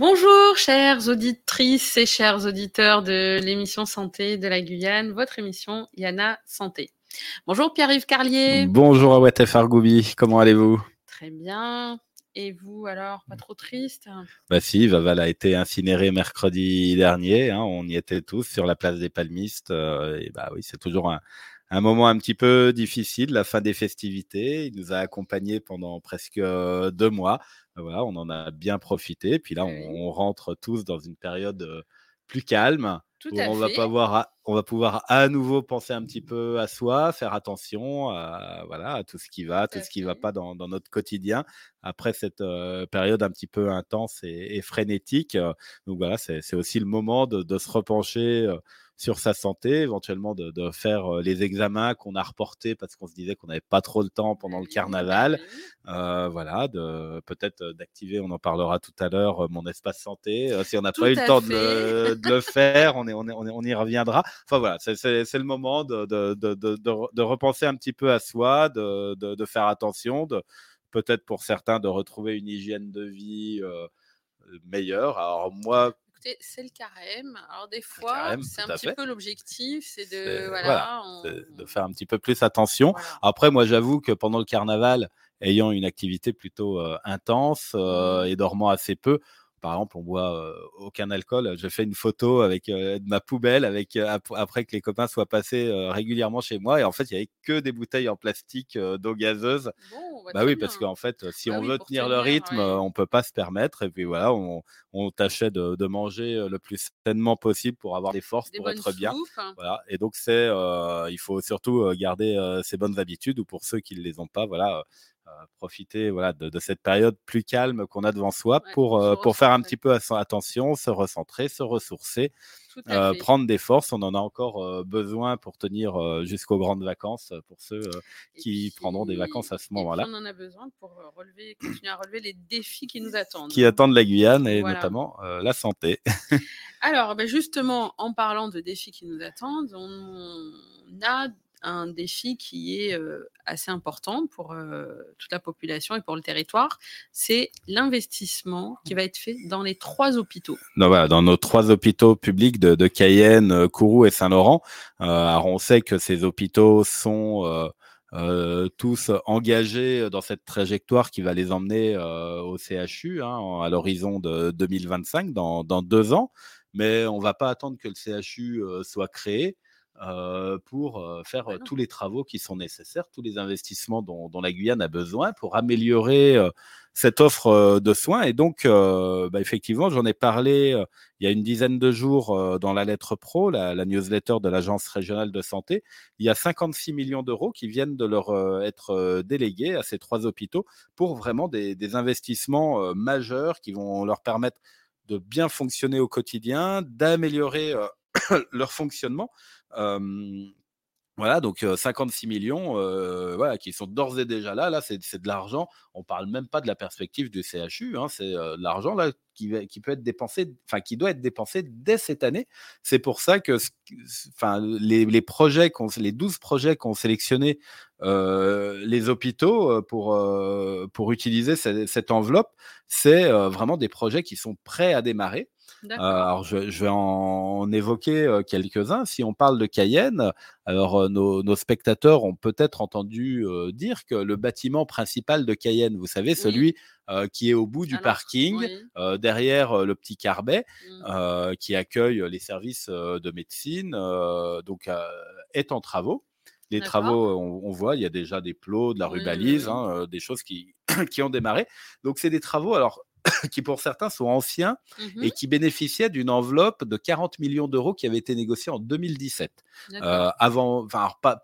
Bonjour chères auditrices et chers auditeurs de l'émission Santé de la Guyane, votre émission Yana Santé. Bonjour Pierre-Yves Carlier. Bonjour Awetef Argoobie, comment allez-vous? Très bien. Et vous alors, pas trop triste? Bah si, Vaval a été incinéré mercredi dernier, hein, on y était tous sur la place des Palmistes. Et bah oui, c'est toujours un moment un petit peu difficile, la fin des festivités. Il nous a accompagnés pendant presque 2 mois. Voilà, on en a bien profité. Puis là, on rentre tous dans une période plus calme. On va pouvoir à nouveau penser un petit peu à soi, faire attention à tout ce qui va, tout ce qui ne va pas dans notre quotidien après cette période un petit peu intense et frénétique. Donc voilà, c'est aussi le moment de se repencher sur sa santé, éventuellement de faire les examens qu'on a reportés parce qu'on se disait qu'on n'avait pas trop le temps pendant le carnaval. Peut-être d'activer, on en parlera tout à l'heure, mon espace santé. Si on n'a pas eu le temps de le faire, on y reviendra. Enfin voilà, c'est le moment de repenser un petit peu à soi, de faire attention, peut-être pour certains de retrouver une hygiène de vie meilleure. Alors moi, c'est le carême. Alors des fois, c'est un petit peu l'objectif, de faire un petit peu plus attention. Voilà. Après, moi, j'avoue que pendant le carnaval, ayant une activité plutôt intense et dormant assez peu, par exemple, on ne boit aucun alcool. J'ai fait une photo avec de ma poubelle après que les copains soient passés régulièrement chez moi. Et en fait, il n'y avait que des bouteilles en plastique d'eau gazeuse. Bon, bah oui, parce qu'en fait, si on veut tenir le rythme, on ne peut pas se permettre. Et puis voilà, on tâchait de manger le plus sainement possible pour avoir des forces, pour être bien. Voilà. Et donc, il faut surtout garder ses bonnes habitudes, ou pour ceux qui ne les ont pas, voilà. Profiter de cette période plus calme qu'on a devant soi pour faire un petit peu attention, se recentrer, se ressourcer, prendre des forces. On en a encore besoin pour tenir jusqu'aux grandes vacances, pour ceux qui prendront des vacances à ce moment-là. On en a besoin pour continuer à relever les défis qui nous attendent. Qui attendent la Guyane et notamment la santé. Alors, justement, en parlant de défis qui nous attendent, on a un défi qui est assez important pour toute la population et pour le territoire, c'est l'investissement qui va être fait dans les 3 hôpitaux. Dans nos 3 hôpitaux publics de Cayenne, Kourou et Saint-Laurent. Alors on sait que ces hôpitaux sont tous engagés dans cette trajectoire qui va les emmener au CHU à l'horizon de 2025, dans 2 ans. Mais on ne va pas attendre que le CHU soit créé pour faire tous les travaux qui sont nécessaires, tous les investissements dont la Guyane a besoin pour améliorer cette offre de soins. Et donc, effectivement, j'en ai parlé il y a une dizaine de jours dans la Lettre Pro, la newsletter de l'Agence régionale de santé. Il y a 56 millions d'euros qui viennent de leur être délégués à ces 3 hôpitaux pour vraiment des investissements majeurs qui vont leur permettre de bien fonctionner au quotidien, d'améliorer leur fonctionnement. Donc 56 millions qui sont d'ores et déjà là, c'est de l'argent. On parle même pas de la perspective du CHU, c'est de l'argent là qui peut être dépensé, enfin qui doit être dépensé dès cette année. C'est pour ça que les 12 projets qu'ont sélectionnés les hôpitaux pour utiliser cette enveloppe, c'est vraiment des projets qui sont prêts à démarrer. Alors, je vais en évoquer quelques-uns. Si on parle de Cayenne, alors nos spectateurs ont peut-être entendu dire que le bâtiment principal de Cayenne, vous savez, celui qui est au bout du parking, derrière le petit Carbet, qui accueille les services de médecine, est en travaux. Les travaux, on voit, il y a déjà des plots, de la rubalise, des choses qui ont démarré. Donc, c'est des travaux, alors, qui pour certains sont anciens et qui bénéficiaient d'une enveloppe de 40 millions d'euros qui avait été négociée en 2017.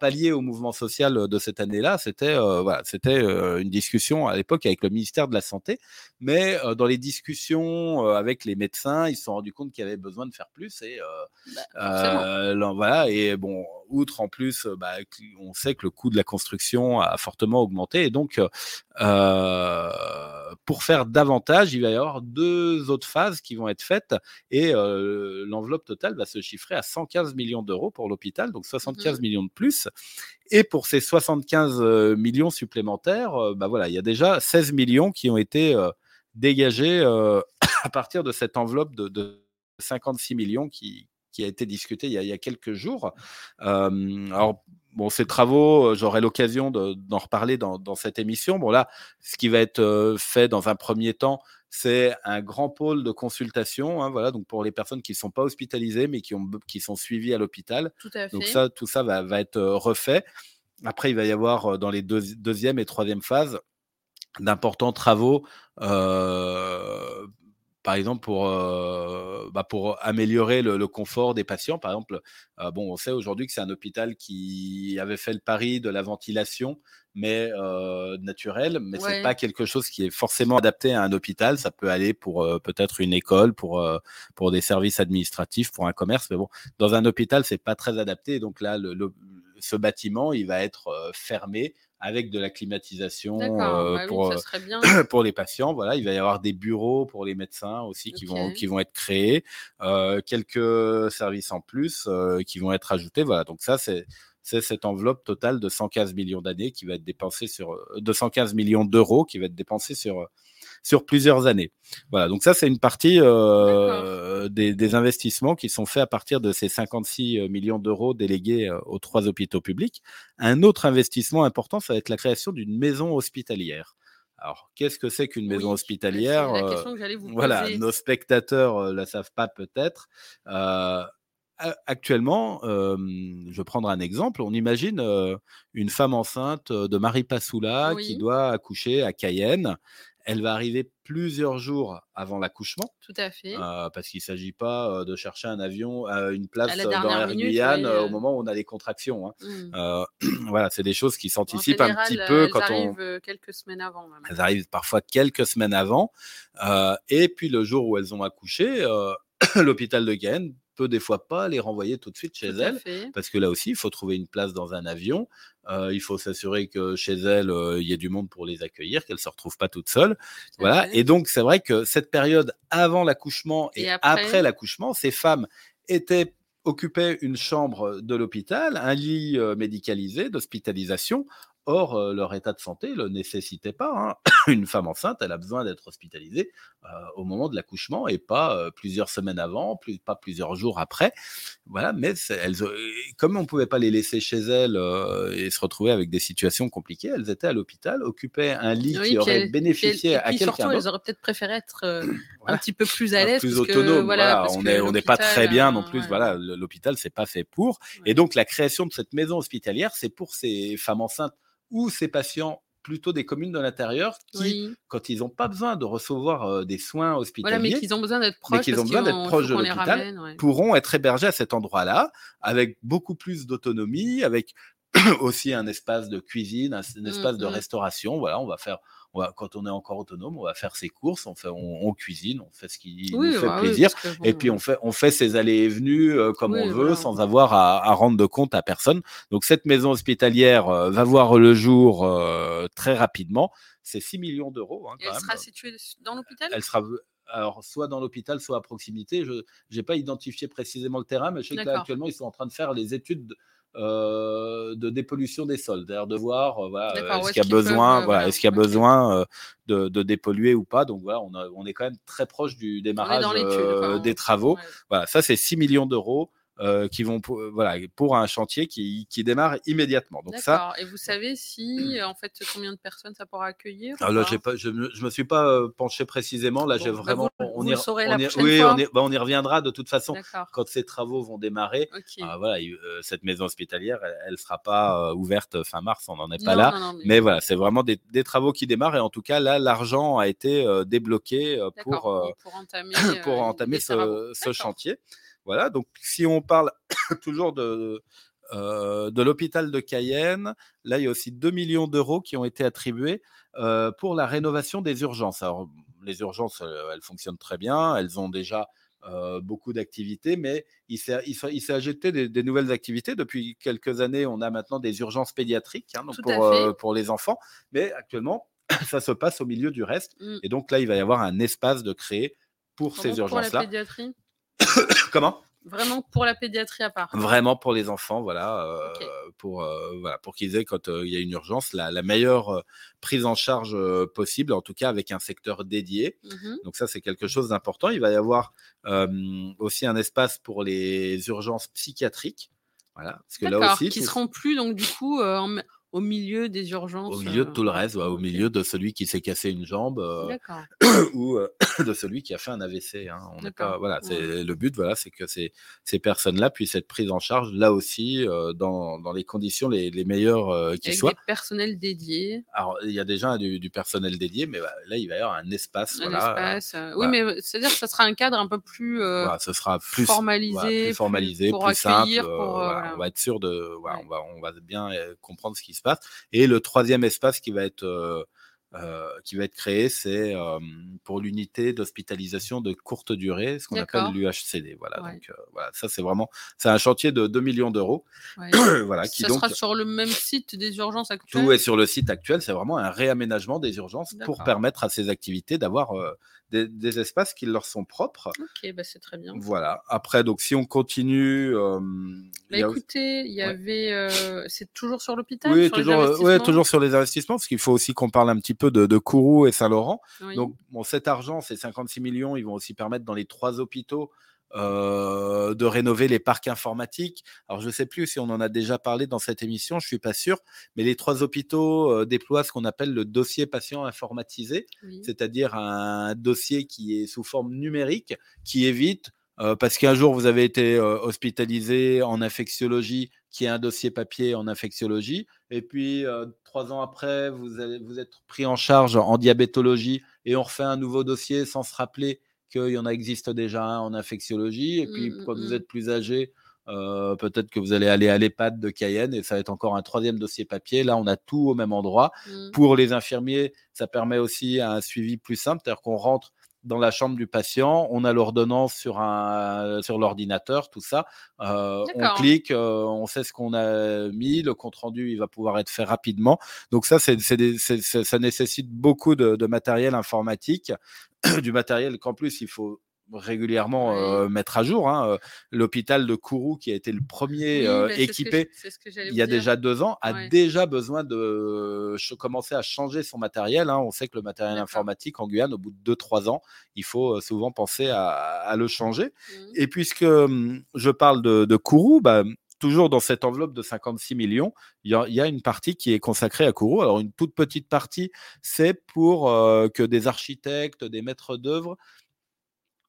Pallier au mouvement social de cette année-là, c'était une discussion à l'époque avec le ministère de la Santé, mais dans les discussions avec les médecins, ils se sont rendus compte qu'il y avait besoin de faire plus outre en plus, on sait que le coût de la construction a fortement augmenté et donc pour faire davantage, il va y avoir 2 autres phases qui vont être faites et l'enveloppe totale va se chiffrer à 115 millions d'euros pour l'hôpital, donc 75 millions de plus. Et pour ces 75 millions supplémentaires, il y a déjà 16 millions qui ont été dégager à partir de cette enveloppe de 56 millions qui a été discutée il y a quelques jours. Alors, bon, ces travaux, j'aurai l'occasion d'en reparler dans cette émission. Bon, là, ce qui va être fait dans un premier temps, c'est un grand pôle de consultation, hein, voilà, donc pour les personnes qui ne sont pas hospitalisées, mais qui sont suivies à l'hôpital. Tout à fait. Donc ça, tout ça va être refait. Après, il va y avoir dans les deuxième et troisième phases d'importants travaux, par exemple pour améliorer le confort des patients. Par exemple, on sait aujourd'hui que c'est un hôpital qui avait fait le pari de la ventilation, mais naturelle, mais ouais. C'est pas quelque chose qui est forcément adapté à un hôpital. Ça peut aller pour peut-être une école, pour des services administratifs, pour un commerce. Mais bon, dans un hôpital, c'est pas très adapté. Donc là, ce bâtiment, il va être fermé, avec de la climatisation pour les patients. Voilà, il va y avoir des bureaux pour les médecins aussi qui vont être créés, quelques services en plus qui vont être ajoutés. Voilà, donc ça c'est cette enveloppe totale de 115 millions d'euros qui va être dépensée sur plusieurs années. Voilà, donc ça c'est une partie des investissements qui sont faits à partir de ces 56 millions d'euros délégués aux trois hôpitaux publics. Un autre investissement important, ça va être la création d'une maison hospitalière. Alors, qu'est-ce que c'est qu'une maison hospitalière ? C'est la question que j'allais vous poser. Voilà, nos spectateurs ne la savent pas peut-être. Actuellement, je vais prendre un exemple. On imagine une femme enceinte de Maripasoula qui doit accoucher à Cayenne. Elle va arriver plusieurs jours avant l'accouchement. Tout à fait. Parce qu'il ne s'agit pas de chercher un avion, une place dans Air Guyane au moment où on a les contractions. Hein. Voilà, c'est des choses qui s'anticipent un petit peu quand on. Elles arrivent quelques semaines avant. Même. Elles arrivent parfois quelques semaines avant. Et puis le jour où elles ont accouché, l'hôpital de Cayenne peut des fois pas les renvoyer tout de suite chez elles, parce que là aussi, il faut trouver une place dans un avion, il faut s'assurer que chez elles, il y ait du monde pour les accueillir, qu'elles ne se retrouvent pas toutes seules. Voilà. Et donc, c'est vrai que cette période avant l'accouchement et après l'accouchement, ces femmes occupaient une chambre de l'hôpital, un lit médicalisé d'hospitalisation. Or, leur état de santé ne le nécessitait pas. Hein. Une femme enceinte, elle a besoin d'être hospitalisée au moment de l'accouchement et pas plusieurs semaines avant, pas plusieurs jours après. Voilà, mais comme on ne pouvait pas les laisser chez elles et se retrouver avec des situations compliquées, elles étaient à l'hôpital, occupaient un lit qui aurait bénéficié à quelqu'un d'autre. Surtout, elles auraient peut-être préféré être un petit peu plus à l'aise. Plus autonome, on n'est pas très bien non plus. Ouais. Voilà, l'hôpital, ce n'est pas fait pour. Ouais. Et donc, la création de cette maison hospitalière, c'est pour ces femmes enceintes ou ces patients plutôt des communes de l'intérieur qui, quand ils n'ont pas besoin de recevoir des soins hospitaliers, mais qu'ils ont besoin d'être proches de l'hôpital, pourront être hébergés à cet endroit-là, avec beaucoup plus d'autonomie, avec aussi un espace de cuisine, un espace de restauration. Voilà, quand on est encore autonome, on va faire ses courses, on cuisine, on fait ce qui nous fait plaisir, et puis on fait ses allées et venues comme on veut, sans avoir à rendre de compte à personne. Donc cette maison hospitalière va voir le jour très rapidement. C'est 6 millions d'euros. Hein, elle sera située dans l'hôpital ? Elle sera soit dans l'hôpital, soit à proximité. Je n'ai pas identifié précisément le terrain, mais je sais que là, actuellement, ils sont en train de faire les études de dépollution des sols, d'ailleurs de voir est-ce qu'il y a besoin de dépolluer ou pas. Donc voilà, on est quand même très proche du démarrage des travaux. Ouais. Voilà, ça c'est 6 millions d'euros qui vont pour un chantier qui démarre immédiatement. Donc d'accord. Ça. Et vous savez si en fait combien de personnes ça pourra accueillir ? Alors là, je me suis pas penché précisément. Là, j'ai vraiment. On y reviendra de toute façon. D'accord. Quand ces travaux vont démarrer. Okay. Cette maison hospitalière, elle sera pas ouverte fin mars. On n'en est pas là. Non, mais voilà, c'est vraiment des travaux qui démarrent. Et en tout cas, là, l'argent a été débloqué pour entamer ce chantier. Voilà, donc si on parle toujours de l'hôpital de Cayenne, là il y a aussi 2 millions d'euros qui ont été attribués pour la rénovation des urgences. Alors les urgences, elles fonctionnent très bien, elles ont déjà beaucoup d'activités, mais il s'est ajouté des nouvelles activités. Depuis quelques années, on a maintenant des urgences pédiatriques pour les enfants, mais actuellement, ça se passe au milieu du reste. Et donc là, il va y avoir un espace de créé pour ces urgences-là. Pour la pédiatrie ? Comment ? Vraiment pour la pédiatrie à part. Vraiment pour les enfants, voilà, okay. Voilà, pour qu'ils aient, quand il y a une urgence, la meilleure prise en charge possible, en tout cas avec un secteur dédié. Mm-hmm. Donc ça, c'est quelque chose d'important. Il va y avoir aussi un espace pour les urgences psychiatriques. Voilà, parce que là aussi, qui ne seront plus, donc du coup, au milieu des urgences. Au milieu de tout le reste, ouais, okay. Au milieu de celui qui s'est cassé une jambe ou de celui qui a fait un AVC. Hein. On n'est pas, voilà, ouais. Le but, voilà, c'est que ces personnes-là puissent être prises en charge, là aussi, dans les conditions les meilleures qui soient. Avec des personnels dédiés. Alors, il y a déjà du personnel dédié, mais bah, là, il va y avoir un espace. Oui, mais c'est-à-dire que ça sera un cadre un peu plus formalisé. Voilà, plus formalisé, plus simple. On va être sûr de... Voilà, ouais. on va bien comprendre ce qui se passe. Et le troisième espace qui va être créé, c'est pour l'unité d'hospitalisation de courte durée, ce qu'on appelle l'UHCD. Voilà, ouais. Donc voilà, ça c'est un chantier de 2 millions d'euros. Ouais. Voilà, ça sera sur le même site des urgences actuelles. Tout est sur le site actuel, c'est vraiment un réaménagement des urgences pour permettre à ces activités d'avoir des espaces qui leur sont propres. Ok, bah c'est très bien. Voilà, après, donc si on continue... Écoutez, il y avait... c'est toujours sur l'hôpital, toujours sur les investissements, parce qu'il faut aussi qu'on parle un petit peu de Kourou et Saint-Laurent. Oui. Donc, cet argent, ces 56 millions, ils vont aussi permettre dans les 3 hôpitaux de rénover les parcs informatiques. Alors, je ne sais plus si on en a déjà parlé dans cette émission, je ne suis pas sûr, mais les 3 hôpitaux déploient ce qu'on appelle le dossier patient informatisé, c'est-à-dire un dossier qui est sous forme numérique, qui évite, parce qu'un jour, vous avez été hospitalisé en infectiologie, qui est un dossier papier en infectiologie, et puis 3 ans après, vous êtes pris en charge en diabétologie et on refait un nouveau dossier sans se rappeler qu'il y en existe déjà un en infectiologie. Et puis, quand vous êtes plus âgé, peut-être que vous allez aller à l'EHPAD de Cayenne et ça va être encore un 3e dossier papier. Là, on a tout au même endroit. Pour les infirmiers, ça permet aussi un suivi plus simple, c'est-à-dire qu'on rentre dans la chambre du patient, on a l'ordonnance sur l'ordinateur, tout ça. On clique, on sait ce qu'on a mis, le compte-rendu, il va pouvoir être fait rapidement. Donc ça, ça nécessite beaucoup de matériel informatique, du matériel qu'en plus, il faut régulièrement mettre à jour. Hein. L'hôpital de Kourou, qui a été le premier équipé il y a déjà 2 ans, a déjà besoin de commencer à changer son matériel. Hein. On sait que le matériel informatique en Guyane, au bout de 2-3 ans, il faut souvent penser à le changer. Et puisque je parle de Kourou, bah, toujours dans cette enveloppe de 56 millions, il y a une partie qui est consacrée à Kourou. Alors, une toute petite partie, c'est pour que des architectes, des maîtres d'œuvre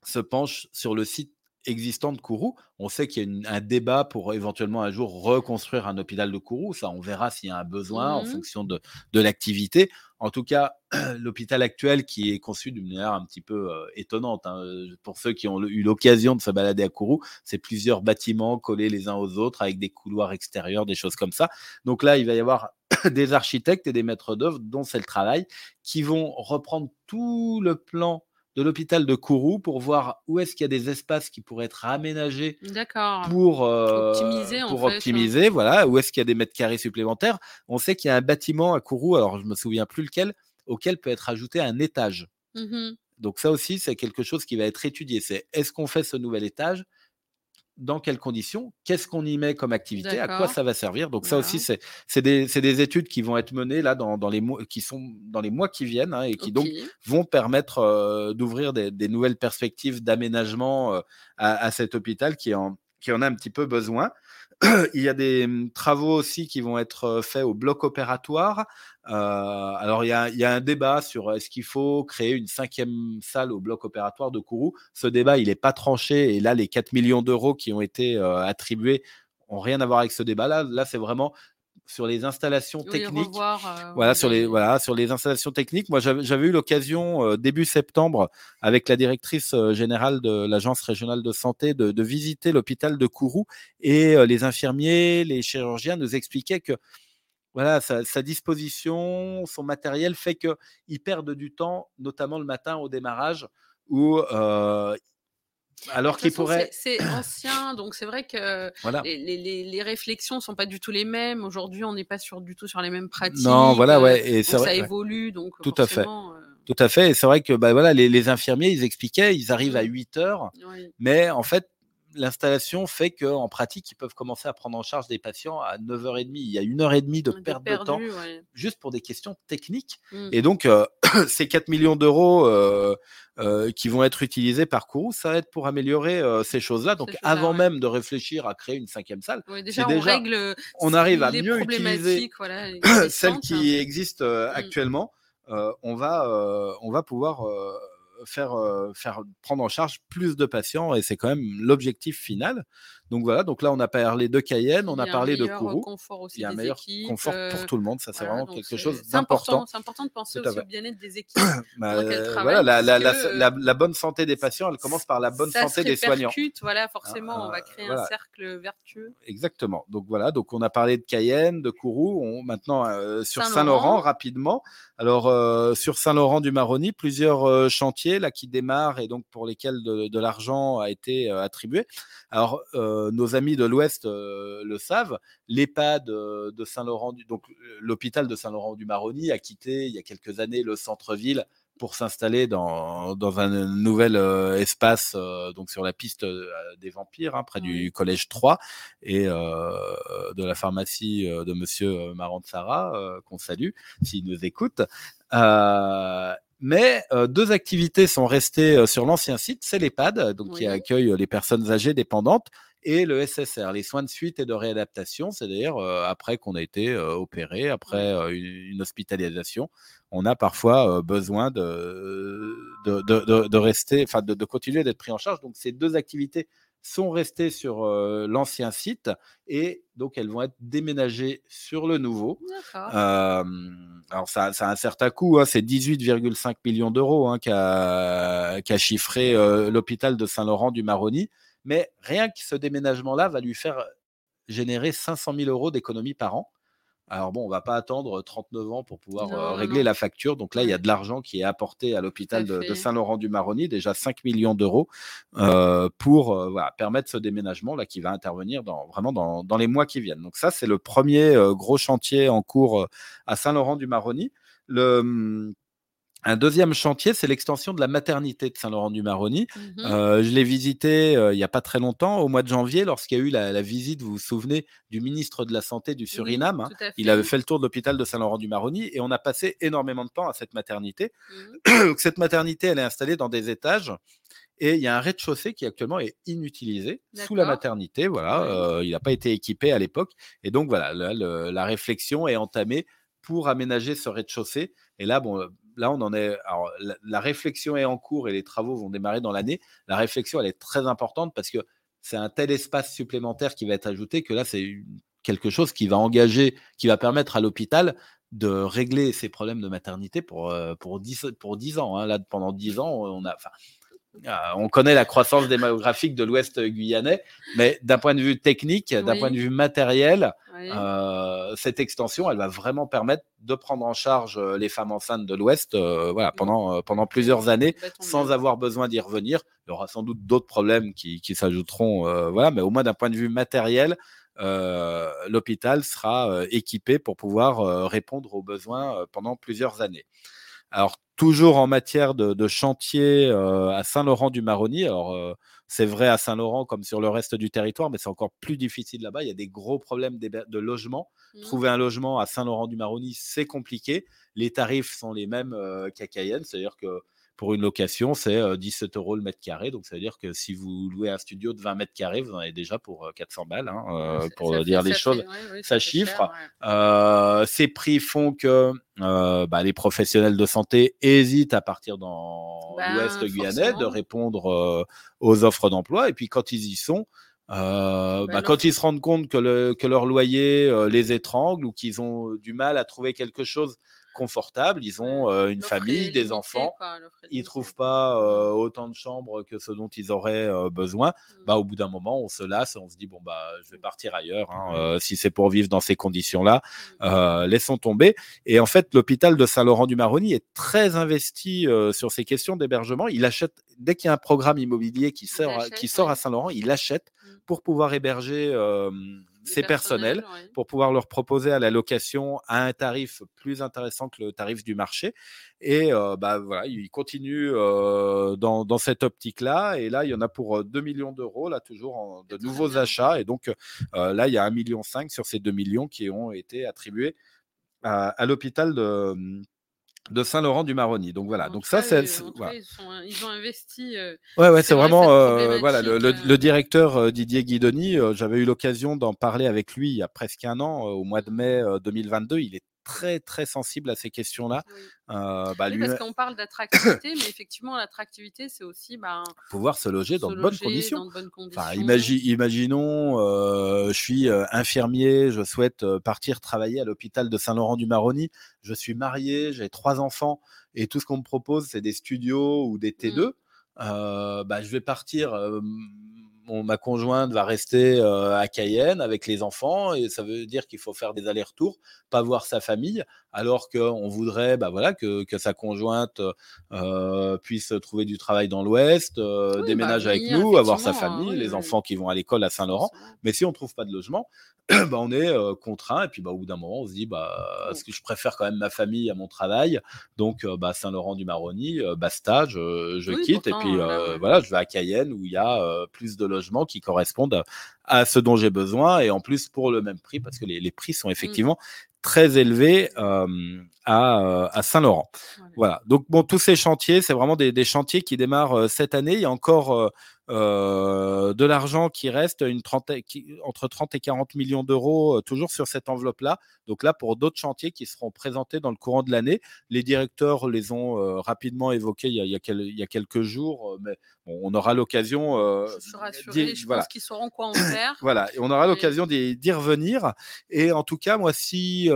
se penche sur le site existant de Kourou. On sait qu'il y a un débat pour éventuellement un jour reconstruire un hôpital de Kourou. Ça, on verra s'il y a un besoin en fonction de l'activité. En tout cas, l'hôpital actuel qui est conçu d'une manière un petit peu étonnante. Hein. Pour ceux qui ont eu l'occasion de se balader à Kourou, c'est plusieurs bâtiments collés les uns aux autres avec des couloirs extérieurs, des choses comme ça. Donc là, il va y avoir des architectes et des maîtres d'œuvre, dont c'est le travail, qui vont reprendre tout le plan de l'hôpital de Kourou pour voir où est-ce qu'il y a des espaces qui pourraient être aménagés pour optimiser. Voilà, où est-ce qu'il y a des mètres carrés supplémentaires. On sait qu'il y a un bâtiment à Kourou, alors je ne me souviens plus lequel, auquel peut être ajouté un étage. Donc ça aussi, c'est quelque chose qui va être étudié. C'est est-ce qu'on fait ce nouvel étage ? Dans quelles conditions, qu'est-ce qu'on y met comme activité, à quoi ça va servir. Donc ça aussi, c'est des études qui vont être menées là dans les mois qui viennent hein, et qui donc vont permettre d'ouvrir des nouvelles perspectives d'aménagement à cet hôpital qui en a un petit peu besoin. Il y a des travaux aussi qui vont être faits au bloc opératoire. Alors, il y a un débat sur est-ce qu'il faut créer une 5e salle au bloc opératoire de Kourou. Ce débat, il n'est pas tranché. Et là, les 4 millions d'euros qui ont été attribués n'ont rien à voir avec ce débat-là. Là, c'est vraiment sur les installations techniques. Sur les installations techniques. Moi, j'avais eu l'occasion, début septembre, avec la directrice générale de l'Agence régionale de santé, de visiter l'hôpital de Kourou. Et les infirmiers, les chirurgiens nous expliquaient que sa disposition, son matériel fait qu'ils perdent du temps, notamment le matin au démarrage, où... alors qu'il pourrait... C'est ancien, donc c'est vrai que les réflexions ne sont pas du tout les mêmes. Aujourd'hui, on n'est pas du tout sur les mêmes pratiques. Non, voilà, ouais. Et c'est vrai, ça évolue, donc tout forcément... À fait. Tout à fait, et c'est vrai que les infirmiers, ils expliquaient, ils arrivent à 8 heures, mais en fait, l'installation fait qu'en pratique, ils peuvent commencer à prendre en charge des patients à 9h30. Il y a 1h30 de perte de temps juste pour des questions techniques. Mmh. Et donc, ces 4 millions d'euros qui vont être utilisés par Kourou, ça va être pour améliorer ces choses-là. Donc, avant même de réfléchir à créer une 5e salle, on arrive à mieux utiliser celles qui existent actuellement. On va pouvoir... Faire prendre en charge plus de patients et c'est quand même l'objectif final. Donc voilà, donc là on a parlé de Cayenne, on a parlé de Kourou. Il y a un meilleur confort pour tout le monde, ça c'est vraiment quelque chose d'important. C'est important de penser aussi au bien-être des équipes. La bonne santé des patients, elle commence par la bonne santé des soignants. Voilà, forcément, on va créer un cercle vertueux. Exactement. Donc voilà, donc on a parlé de Cayenne, de Kourou, maintenant sur Saint-Laurent rapidement. Alors sur Saint-Laurent-du-Maroni, plusieurs chantiers là qui démarrent et donc pour lesquels de l'argent a été attribué. Alors nos amis de l'Ouest le savent, l'EHPAD de Saint-Laurent, donc l'hôpital de Saint-Laurent-du-Maroni a quitté il y a quelques années le centre-ville pour s'installer dans un nouvel espace donc sur la piste des Vampires, près du collège 3 et de la pharmacie de Monsieur Marantzara, qu'on salue s'il nous écoute. Mais deux activités sont restées sur l'ancien site, c'est l'EHPAD qui accueille les personnes âgées dépendantes et le SSR, les soins de suite et de réadaptation, c'est-à-dire après qu'on a été opéré, après une hospitalisation, on a parfois besoin de rester, enfin de continuer d'être pris en charge. Donc ces deux activités sont restées sur l'ancien site et donc elles vont être déménagées sur le nouveau. D'accord. Alors ça a un certain coût, c'est 18,5 millions d'euros qu'a chiffré l'hôpital de Saint-Laurent-du-Maroni. Mais rien que ce déménagement-là va lui faire générer 500 000 euros d'économie par an. Alors bon, on ne va pas attendre 39 ans pour pouvoir régler la facture. Donc là, il y a de l'argent qui est apporté à l'hôpital de Saint-Laurent-du-Maroni, déjà 5 millions d'euros, pour permettre ce déménagement-là qui va intervenir dans les mois qui viennent. Donc ça, c'est le premier gros chantier en cours à Saint-Laurent-du-Maroni. Un deuxième chantier, c'est l'extension de la maternité de Saint-Laurent-du-Maroni. Mm-hmm. Je l'ai visité il n'y a pas très longtemps, au mois de janvier, lorsqu'il y a eu la visite, vous vous souvenez, du ministre de la Santé du Suriname. Oui, il avait fait le tour de l'hôpital de Saint-Laurent-du-Maroni et on a passé énormément de temps à cette maternité. Mm-hmm. Donc, cette maternité, elle est installée dans des étages et il y a un rez-de-chaussée qui actuellement est inutilisé. D'accord. Sous la maternité. Il n'a pas été équipé à l'époque. Et donc, la réflexion est entamée pour aménager ce rez-de-chaussée. Et là, on en est. Alors, la réflexion est en cours et les travaux vont démarrer dans l'année. La réflexion, elle est très importante parce que c'est un tel espace supplémentaire qui va être ajouté que là, c'est quelque chose qui va engager, qui va permettre à l'hôpital de régler ses problèmes de maternité pour 10 ans. Là, pendant 10 ans, on connaît la croissance démographique de l'Ouest guyanais, mais d'un point de vue technique, d'un point de vue matériel, cette extension, elle va vraiment permettre de prendre en charge les femmes enceintes de l'Ouest pendant plusieurs années, sans avoir besoin d'y revenir. Il y aura sans doute d'autres problèmes qui s'ajouteront, mais au moins d'un point de vue matériel, l'hôpital sera équipé pour pouvoir répondre aux besoins pendant plusieurs années. Alors, toujours en matière de chantier à Saint-Laurent-du-Maroni, c'est vrai à Saint-Laurent comme sur le reste du territoire, mais c'est encore plus difficile là-bas. Il y a des gros problèmes de logement. Mmh. Trouver un logement à Saint-Laurent-du-Maroni, c'est compliqué. Les tarifs sont les mêmes qu'à Cayenne, c'est-à-dire que pour une location, c'est 17 euros le mètre carré. Donc, ça veut dire que si vous louez un studio de 20 mètres carrés, vous en avez déjà pour 400 balles, pour dire les choses. Ça chiffre. Cher, ouais. Ces prix font que les professionnels de santé hésitent à partir dans l'Ouest guyanais de répondre aux offres d'emploi. Et puis, quand ils y sont, quand ils se rendent compte que leur loyer les étrangle ou qu'ils ont du mal à trouver quelque chose confortable, ils ont une famille, des enfants, ils trouvent pas autant de chambres que ce dont ils auraient besoin. Au bout d'un moment, on se lasse, on se dit je vais partir ailleurs. Si c'est pour vivre dans ces conditions-là, laissons tomber. Et en fait, l'hôpital de Saint-Laurent-du-Maroni est très investi sur ces questions d'hébergement. Il achète dès qu'il y a un programme immobilier qui sort à Saint-Laurent, il achète pour pouvoir héberger c'est personnel, ouais. Pour pouvoir leur proposer à la location à un tarif plus intéressant que le tarif du marché. Et voilà, ils continuent dans cette optique-là. Et là, il y en a pour 2 millions d'euros, là, toujours de nouveaux achats. Et donc, là, il y a 1,5 million sur ces 2 millions qui ont été attribués à l'hôpital de Saint-Laurent-du-Maroni. Donc voilà, donc ça c'est voilà. Ils ont investi c'est vraiment voilà le directeur Didier Guidoni, j'avais eu l'occasion d'en parler avec lui il y a presque un an au mois de mai 2022, il est très très sensible à ces questions-là. Oui. Parce qu'on parle d'attractivité, mais effectivement l'attractivité c'est aussi pouvoir se loger dans de bonnes conditions. Imaginons, je suis infirmier, je souhaite partir travailler à l'hôpital de Saint-Laurent-du-Maroni, je suis marié, j'ai 3 enfants et tout ce qu'on me propose c'est des studios ou des T2. Je vais partir. Ma conjointe va rester à Cayenne avec les enfants et ça veut dire qu'il faut faire des allers-retours, pas voir sa famille, alors qu'on voudrait que sa conjointe puisse trouver du travail dans l'Ouest, déménager avec nous, avoir sa famille, enfants qui vont à l'école à Saint-Laurent. Mais si on ne trouve pas de logement, on est contraint et puis au bout d'un moment, on se dit est-ce que je préfère quand même ma famille à mon travail ? Donc Saint-Laurent-du-Maroni, basta, je quitte et puis voilà, je vais à Cayenne où il y a plus de logements qui correspondent à ce dont j'ai besoin et en plus pour le même prix parce que les prix sont effectivement très élevés à Saint-Laurent. Voilà. Donc tous ces chantiers, c'est vraiment des chantiers qui démarrent cette année. Il y a encore de l'argent qui reste, entre 30 et 40 millions d'euros toujours sur cette enveloppe-là. Donc là, pour d'autres chantiers qui seront présentés dans le courant de l'année, les directeurs les ont rapidement évoqués il y a quelques jours, mais on aura l'occasion... Je pense qu'ils sauront quoi en faire. Voilà, et on aura l'occasion d'y revenir. Et en tout cas, moi, si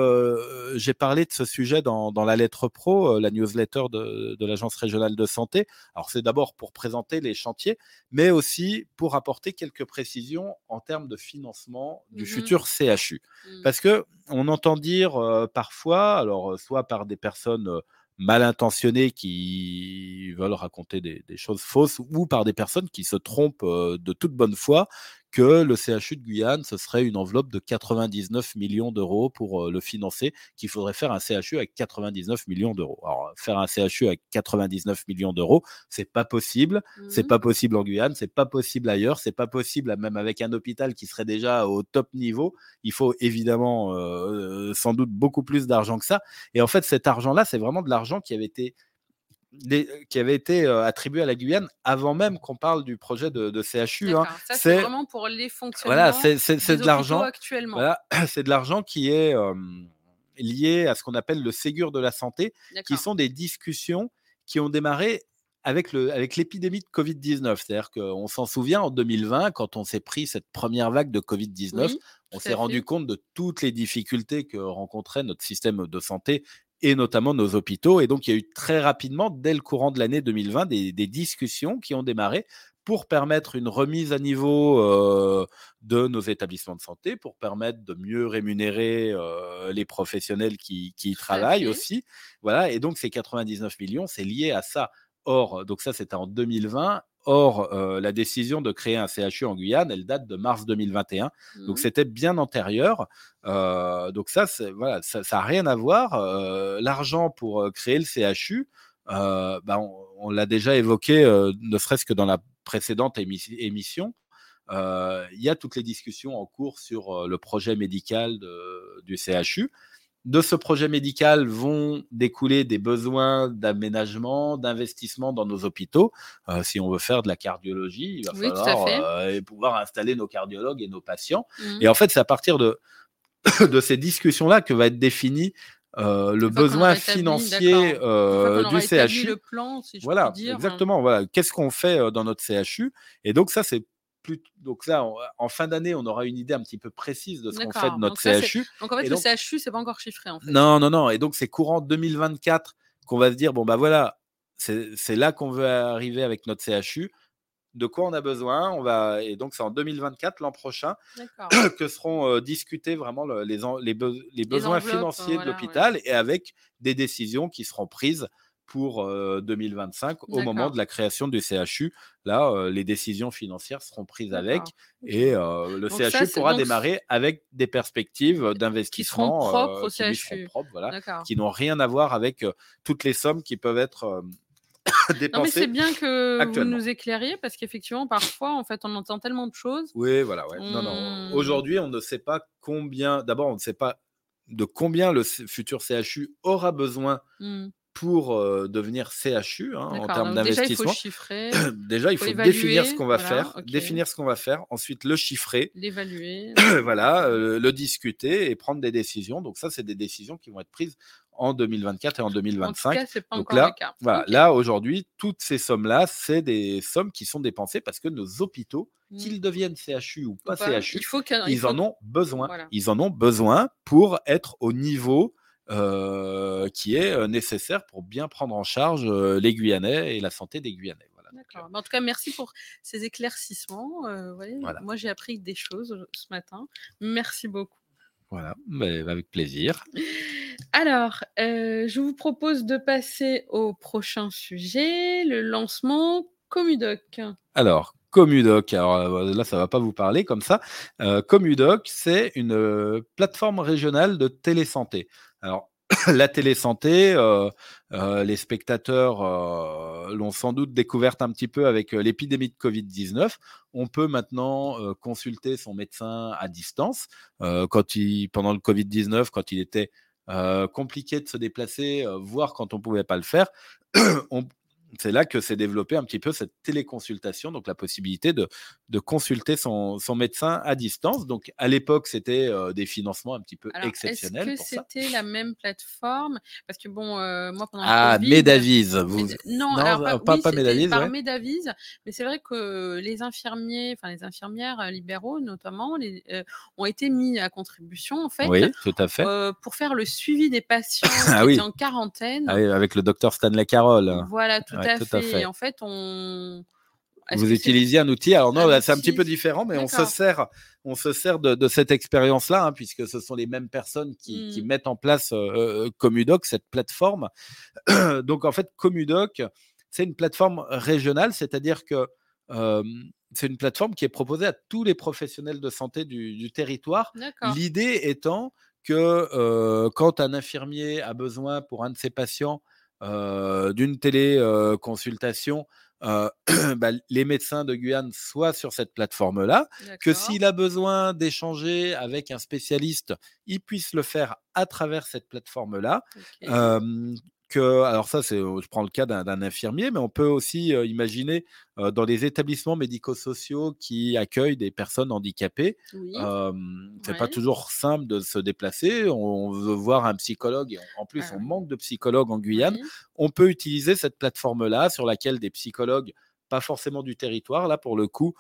j'ai parlé de ce sujet dans la Lettre Pro, la newsletter de l'Agence régionale de santé, alors c'est d'abord pour présenter les chantiers, mais aussi pour apporter quelques précisions en termes de financement du futur CHU. Parce qu'on entend dire parfois, alors soit par des personnes mal intentionnées qui veulent raconter des choses fausses, ou par des personnes qui se trompent de toute bonne foi, que le CHU de Guyane, ce serait une enveloppe de 99 millions d'euros pour le financer, qu'il faudrait faire un CHU avec 99 millions d'euros. Alors, faire un CHU avec 99 millions d'euros, c'est pas possible. C'est pas possible en Guyane, c'est pas possible ailleurs, c'est pas possible même avec un hôpital qui serait déjà au top niveau. Il faut évidemment, sans doute, beaucoup plus d'argent que ça. Et en fait, cet argent-là, c'est vraiment de l'argent qui avait été... attribué à la Guyane avant même qu'on parle du projet de CHU. Ça, c'est vraiment pour les fonctionnements c'est des de l'argent actuellement. Voilà, c'est de l'argent qui est lié à ce qu'on appelle le Ségur de la santé, qui sont des discussions qui ont démarré avec l'épidémie de Covid-19. C'est-à-dire qu'on s'en souvient, en 2020, quand on s'est pris cette première vague de Covid-19, on s'est rendu compte de toutes les difficultés que rencontrait notre système de santé et notamment nos hôpitaux. Et donc, il y a eu très rapidement, dès le courant de l'année 2020, des discussions qui ont démarré pour permettre une remise à niveau de nos établissements de santé, pour permettre de mieux rémunérer les professionnels qui y travaillent aussi. Voilà. Et donc, ces 99 millions, c'est lié à ça. Or, donc ça, c'était en 2020. Or, la décision de créer un CHU en Guyane, elle date de mars 2021. Donc, c'était bien antérieur. Donc, ça, ça n'a rien à voir. L'argent pour créer le CHU, on l'a déjà évoqué, ne serait-ce que dans la précédente émission. Il y a toutes les discussions en cours sur le projet médical du CHU. De ce projet médical vont découler des besoins d'aménagement, d'investissement dans nos hôpitaux. Si on veut faire de la cardiologie, il va falloir pouvoir installer nos cardiologues et nos patients. Et en fait, c'est à partir de ces discussions-là que va être défini le besoin financier du CHU. Le plan, si je peux dire. Exactement. Voilà. Qu'est-ce qu'on fait dans notre CHU ? Et donc ça, c'est... Donc là, en fin d'année, on aura une idée un petit peu précise de ce qu'on fait de notre CHU. Donc en fait, le CHU, c'est pas encore chiffré. En fait. Non. Et donc, c'est courant 2024 qu'on va se dire, c'est là qu'on veut arriver avec notre CHU. De quoi on a besoin, et donc c'est en 2024, l'an prochain, que seront discutés vraiment les besoins financiers de l'hôpital et avec des décisions qui seront prises pour 2025 au moment de la création du CHU. Là, les décisions financières seront prises avec et le donc CHU pourra démarrer avec des perspectives d'investissement qui seront propres au CHU. Seront propres, voilà, qui n'ont rien à voir avec toutes les sommes qui peuvent être non, mais c'est bien que vous nous éclairiez parce qu'effectivement, parfois, en fait, on entend tellement de choses. Oui, voilà. Ouais. On... Non. Aujourd'hui, on ne sait pas combien. D'abord, on ne sait pas de combien le futur CHU aura besoin pour devenir CHU en termes d'investissement. Déjà, il faut chiffrer. Déjà, il faut évaluer, définir ce qu'on va faire, définir ce qu'on va faire, ensuite le chiffrer, l'évaluer, voilà, le discuter et prendre des décisions. Donc ça, c'est des décisions qui vont être prises en 2024 et en 2025. En tout cas, c'est pas donc encore là, le cas. Voilà, là, aujourd'hui, toutes ces sommes-là, c'est des sommes qui sont dépensées parce que nos hôpitaux, qu'ils deviennent CHU ou pas CHU, ils en ont besoin. Voilà. Ils en ont besoin pour être au niveau qui est nécessaire pour bien prendre en charge les Guyanais et la santé des Guyanais. Voilà. D'accord. En tout cas, merci pour ces éclaircissements. Voilà. Moi, j'ai appris des choses ce matin. Merci beaucoup. Voilà, avec plaisir. Alors, je vous propose de passer au prochain sujet, le lancement Comudoc. Alors, Comudoc, alors là, ça ne va pas vous parler comme ça. Comudoc, c'est une plateforme régionale de télésanté. Alors, la télésanté, les spectateurs l'ont sans doute découverte un petit peu avec l'épidémie de Covid-19. On peut maintenant consulter son médecin à distance. Pendant le Covid-19, quand il était compliqué de se déplacer, voire quand on ne pouvait pas le faire, c'est là que s'est développée un petit peu cette téléconsultation, donc la possibilité de consulter son médecin à distance. Donc, à l'époque, c'était des financements un petit peu exceptionnels pour ça. Est-ce que c'était la même plateforme ? Parce que bon, moi, pendant le Covid... Medavis. Pas Medavis. Par Medavis, mais c'est vrai que les infirmiers, enfin les infirmières libéraux notamment, ont été mis à contribution, en fait, oui, tout à fait. Pour faire le suivi des patients qui étaient en quarantaine. Ah oui, avec le docteur Stanley Carroll. Voilà, tout à fait. Et en fait, vous utilisiez un outil. Alors non, là, c'est un petit peu différent, mais on se sert de cette expérience-là, hein, puisque ce sont les mêmes personnes qui mettent en place Comudoc, cette plateforme. Donc, en fait, Comudoc, c'est une plateforme régionale, c'est-à-dire que c'est une plateforme qui est proposée à tous les professionnels de santé du territoire. D'accord. L'idée étant que quand un infirmier a besoin pour un de ses patients d'une téléconsultation, les médecins de Guyane soient sur cette plateforme-là, que s'il a besoin d'échanger avec un spécialiste, il puisse le faire à travers cette plateforme-là. Okay. Je prends le cas d'un infirmier, mais on peut aussi imaginer dans les établissements médico-sociaux qui accueillent des personnes handicapées, c'est pas toujours simple de se déplacer, on veut voir un psychologue, et en plus on manque de psychologues en Guyane, on peut utiliser cette plateforme-là sur laquelle des psychologues pas forcément du territoire, là pour le coup,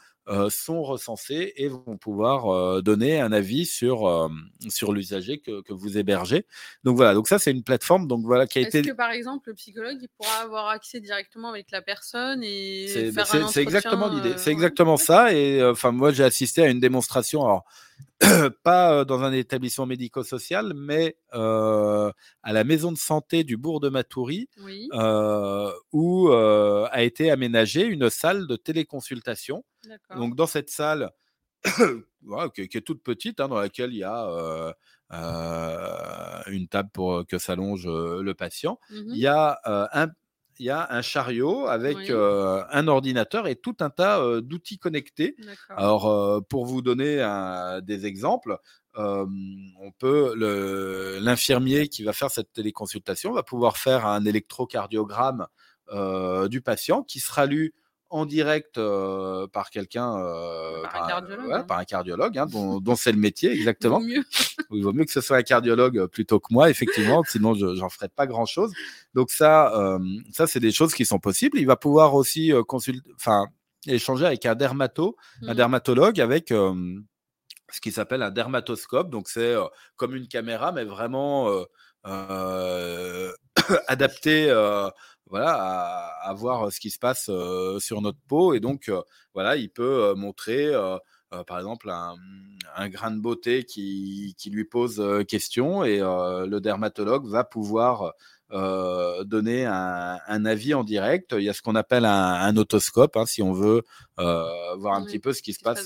sont recensés et vont pouvoir donner un avis sur l'usager que vous hébergez. Donc voilà, donc ça c'est une plateforme qui a été… Est-ce que par exemple le psychologue il pourra avoir accès directement avec la personne et faire un entretien ? C'est exactement l'idée, c'est exactement ça et moi j'ai assisté à une démonstration, alors pas dans un établissement médico-social, mais à la maison de santé du bourg de Matoury, où a été aménagée une salle de téléconsultation. D'accord. Donc, dans cette salle qui est toute petite, dans laquelle il y a une table pour que s'allonge le patient, il y a un chariot avec un ordinateur et tout un tas d'outils connectés. D'accord. Alors, pour vous donner des exemples, on peut l'infirmier qui va faire cette téléconsultation va pouvoir faire un électrocardiogramme du patient qui sera lu en direct par quelqu'un, par un cardiologue, hein, dont c'est le métier, exactement. Il vaut mieux que ce soit un cardiologue plutôt que moi, effectivement, sinon j'en ferais pas grand-chose. Donc ça, c'est des choses qui sont possibles. Il va pouvoir aussi échanger avec un dermatologue avec ce qui s'appelle un dermatoscope. Donc c'est comme une caméra, mais vraiment adapté à voir ce qui se passe sur notre peau. Et donc, il peut montrer, par exemple, un grain de beauté qui lui pose question et le dermatologue va pouvoir donner un avis en direct. Il y a ce qu'on appelle un otoscope, hein, si on veut voir un petit peu ce qui se passe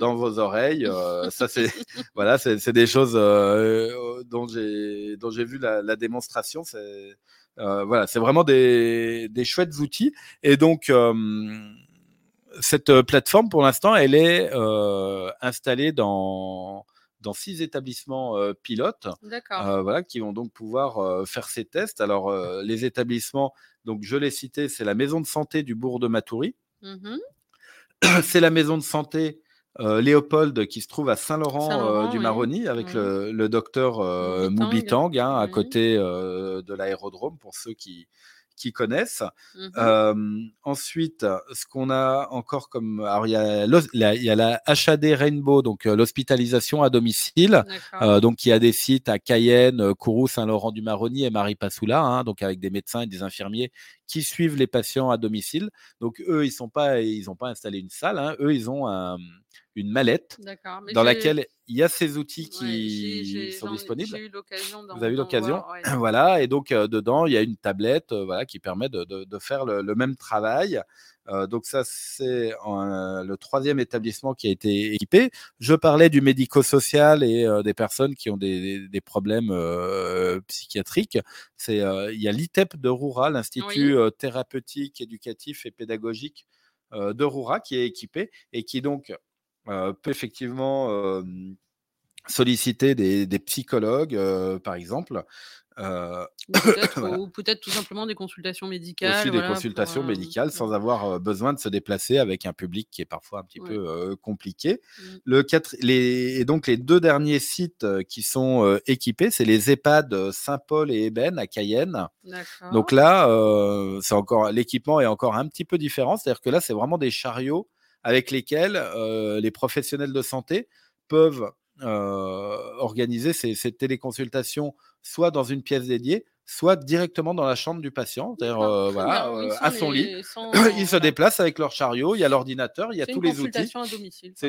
dans vos oreilles. Ça, c'est, voilà, c'est des choses dont j'ai vu la démonstration. Voilà, c'est vraiment des chouettes outils. Et donc, cette plateforme, pour l'instant, elle est installée dans 6 établissements pilotes, voilà, qui vont donc pouvoir faire ces tests. Alors, les établissements, donc je les citais, c'est la maison de santé du bourg de Matoury, c'est la maison de santé Léopold qui se trouve à Saint-Laurent-du-Maroni, avec le docteur Moubitang, hein, à côté de l'aérodrome, pour ceux qui connaissent. Ensuite, ce qu'on a encore comme... Alors, il y a la HAD Rainbow, donc l'hospitalisation à domicile. Donc, il y a des sites à Cayenne, Kourou, Saint-Laurent-du-Maroni et Maripasoula, hein, donc avec des médecins et des infirmiers qui suivent les patients à domicile. Donc, eux, ils n'ont pas installé une salle. Hein. Eux, ils ont une mallette dans laquelle il y a ces outils qui sont disponibles. J'ai eu l'occasion Vous avez eu l'occasion. Voir, ouais. Voilà. Et donc, dedans, il y a une tablette qui permet de faire le même travail. Donc, ça, c'est le 3e établissement qui a été équipé. Je parlais du médico-social et des personnes qui ont des problèmes psychiatriques. Il y a l'ITEP de Roura, l'Institut thérapeutique, éducatif et pédagogique de Roura, qui est équipé et qui, donc, peut effectivement solliciter des psychologues, par exemple. Ou peut-être tout simplement des consultations médicales. Aussi des consultations médicales sans avoir besoin de se déplacer avec un public qui est parfois un petit peu compliqué. Et donc, les 2 derniers sites qui sont équipés, c'est les EHPAD Saint-Paul et Ébène à Cayenne. Donc là, l'équipement est encore un petit peu différent. C'est-à-dire que là, c'est vraiment des chariots avec lesquels les professionnels de santé peuvent organiser ces téléconsultations soit dans une pièce dédiée, soit directement dans la chambre du patient, c'est-à-dire à son lit. Ils se déplacent avec leur chariot, il y a l'ordinateur, il y a tous les outils. C'est une consultation à domicile. C'est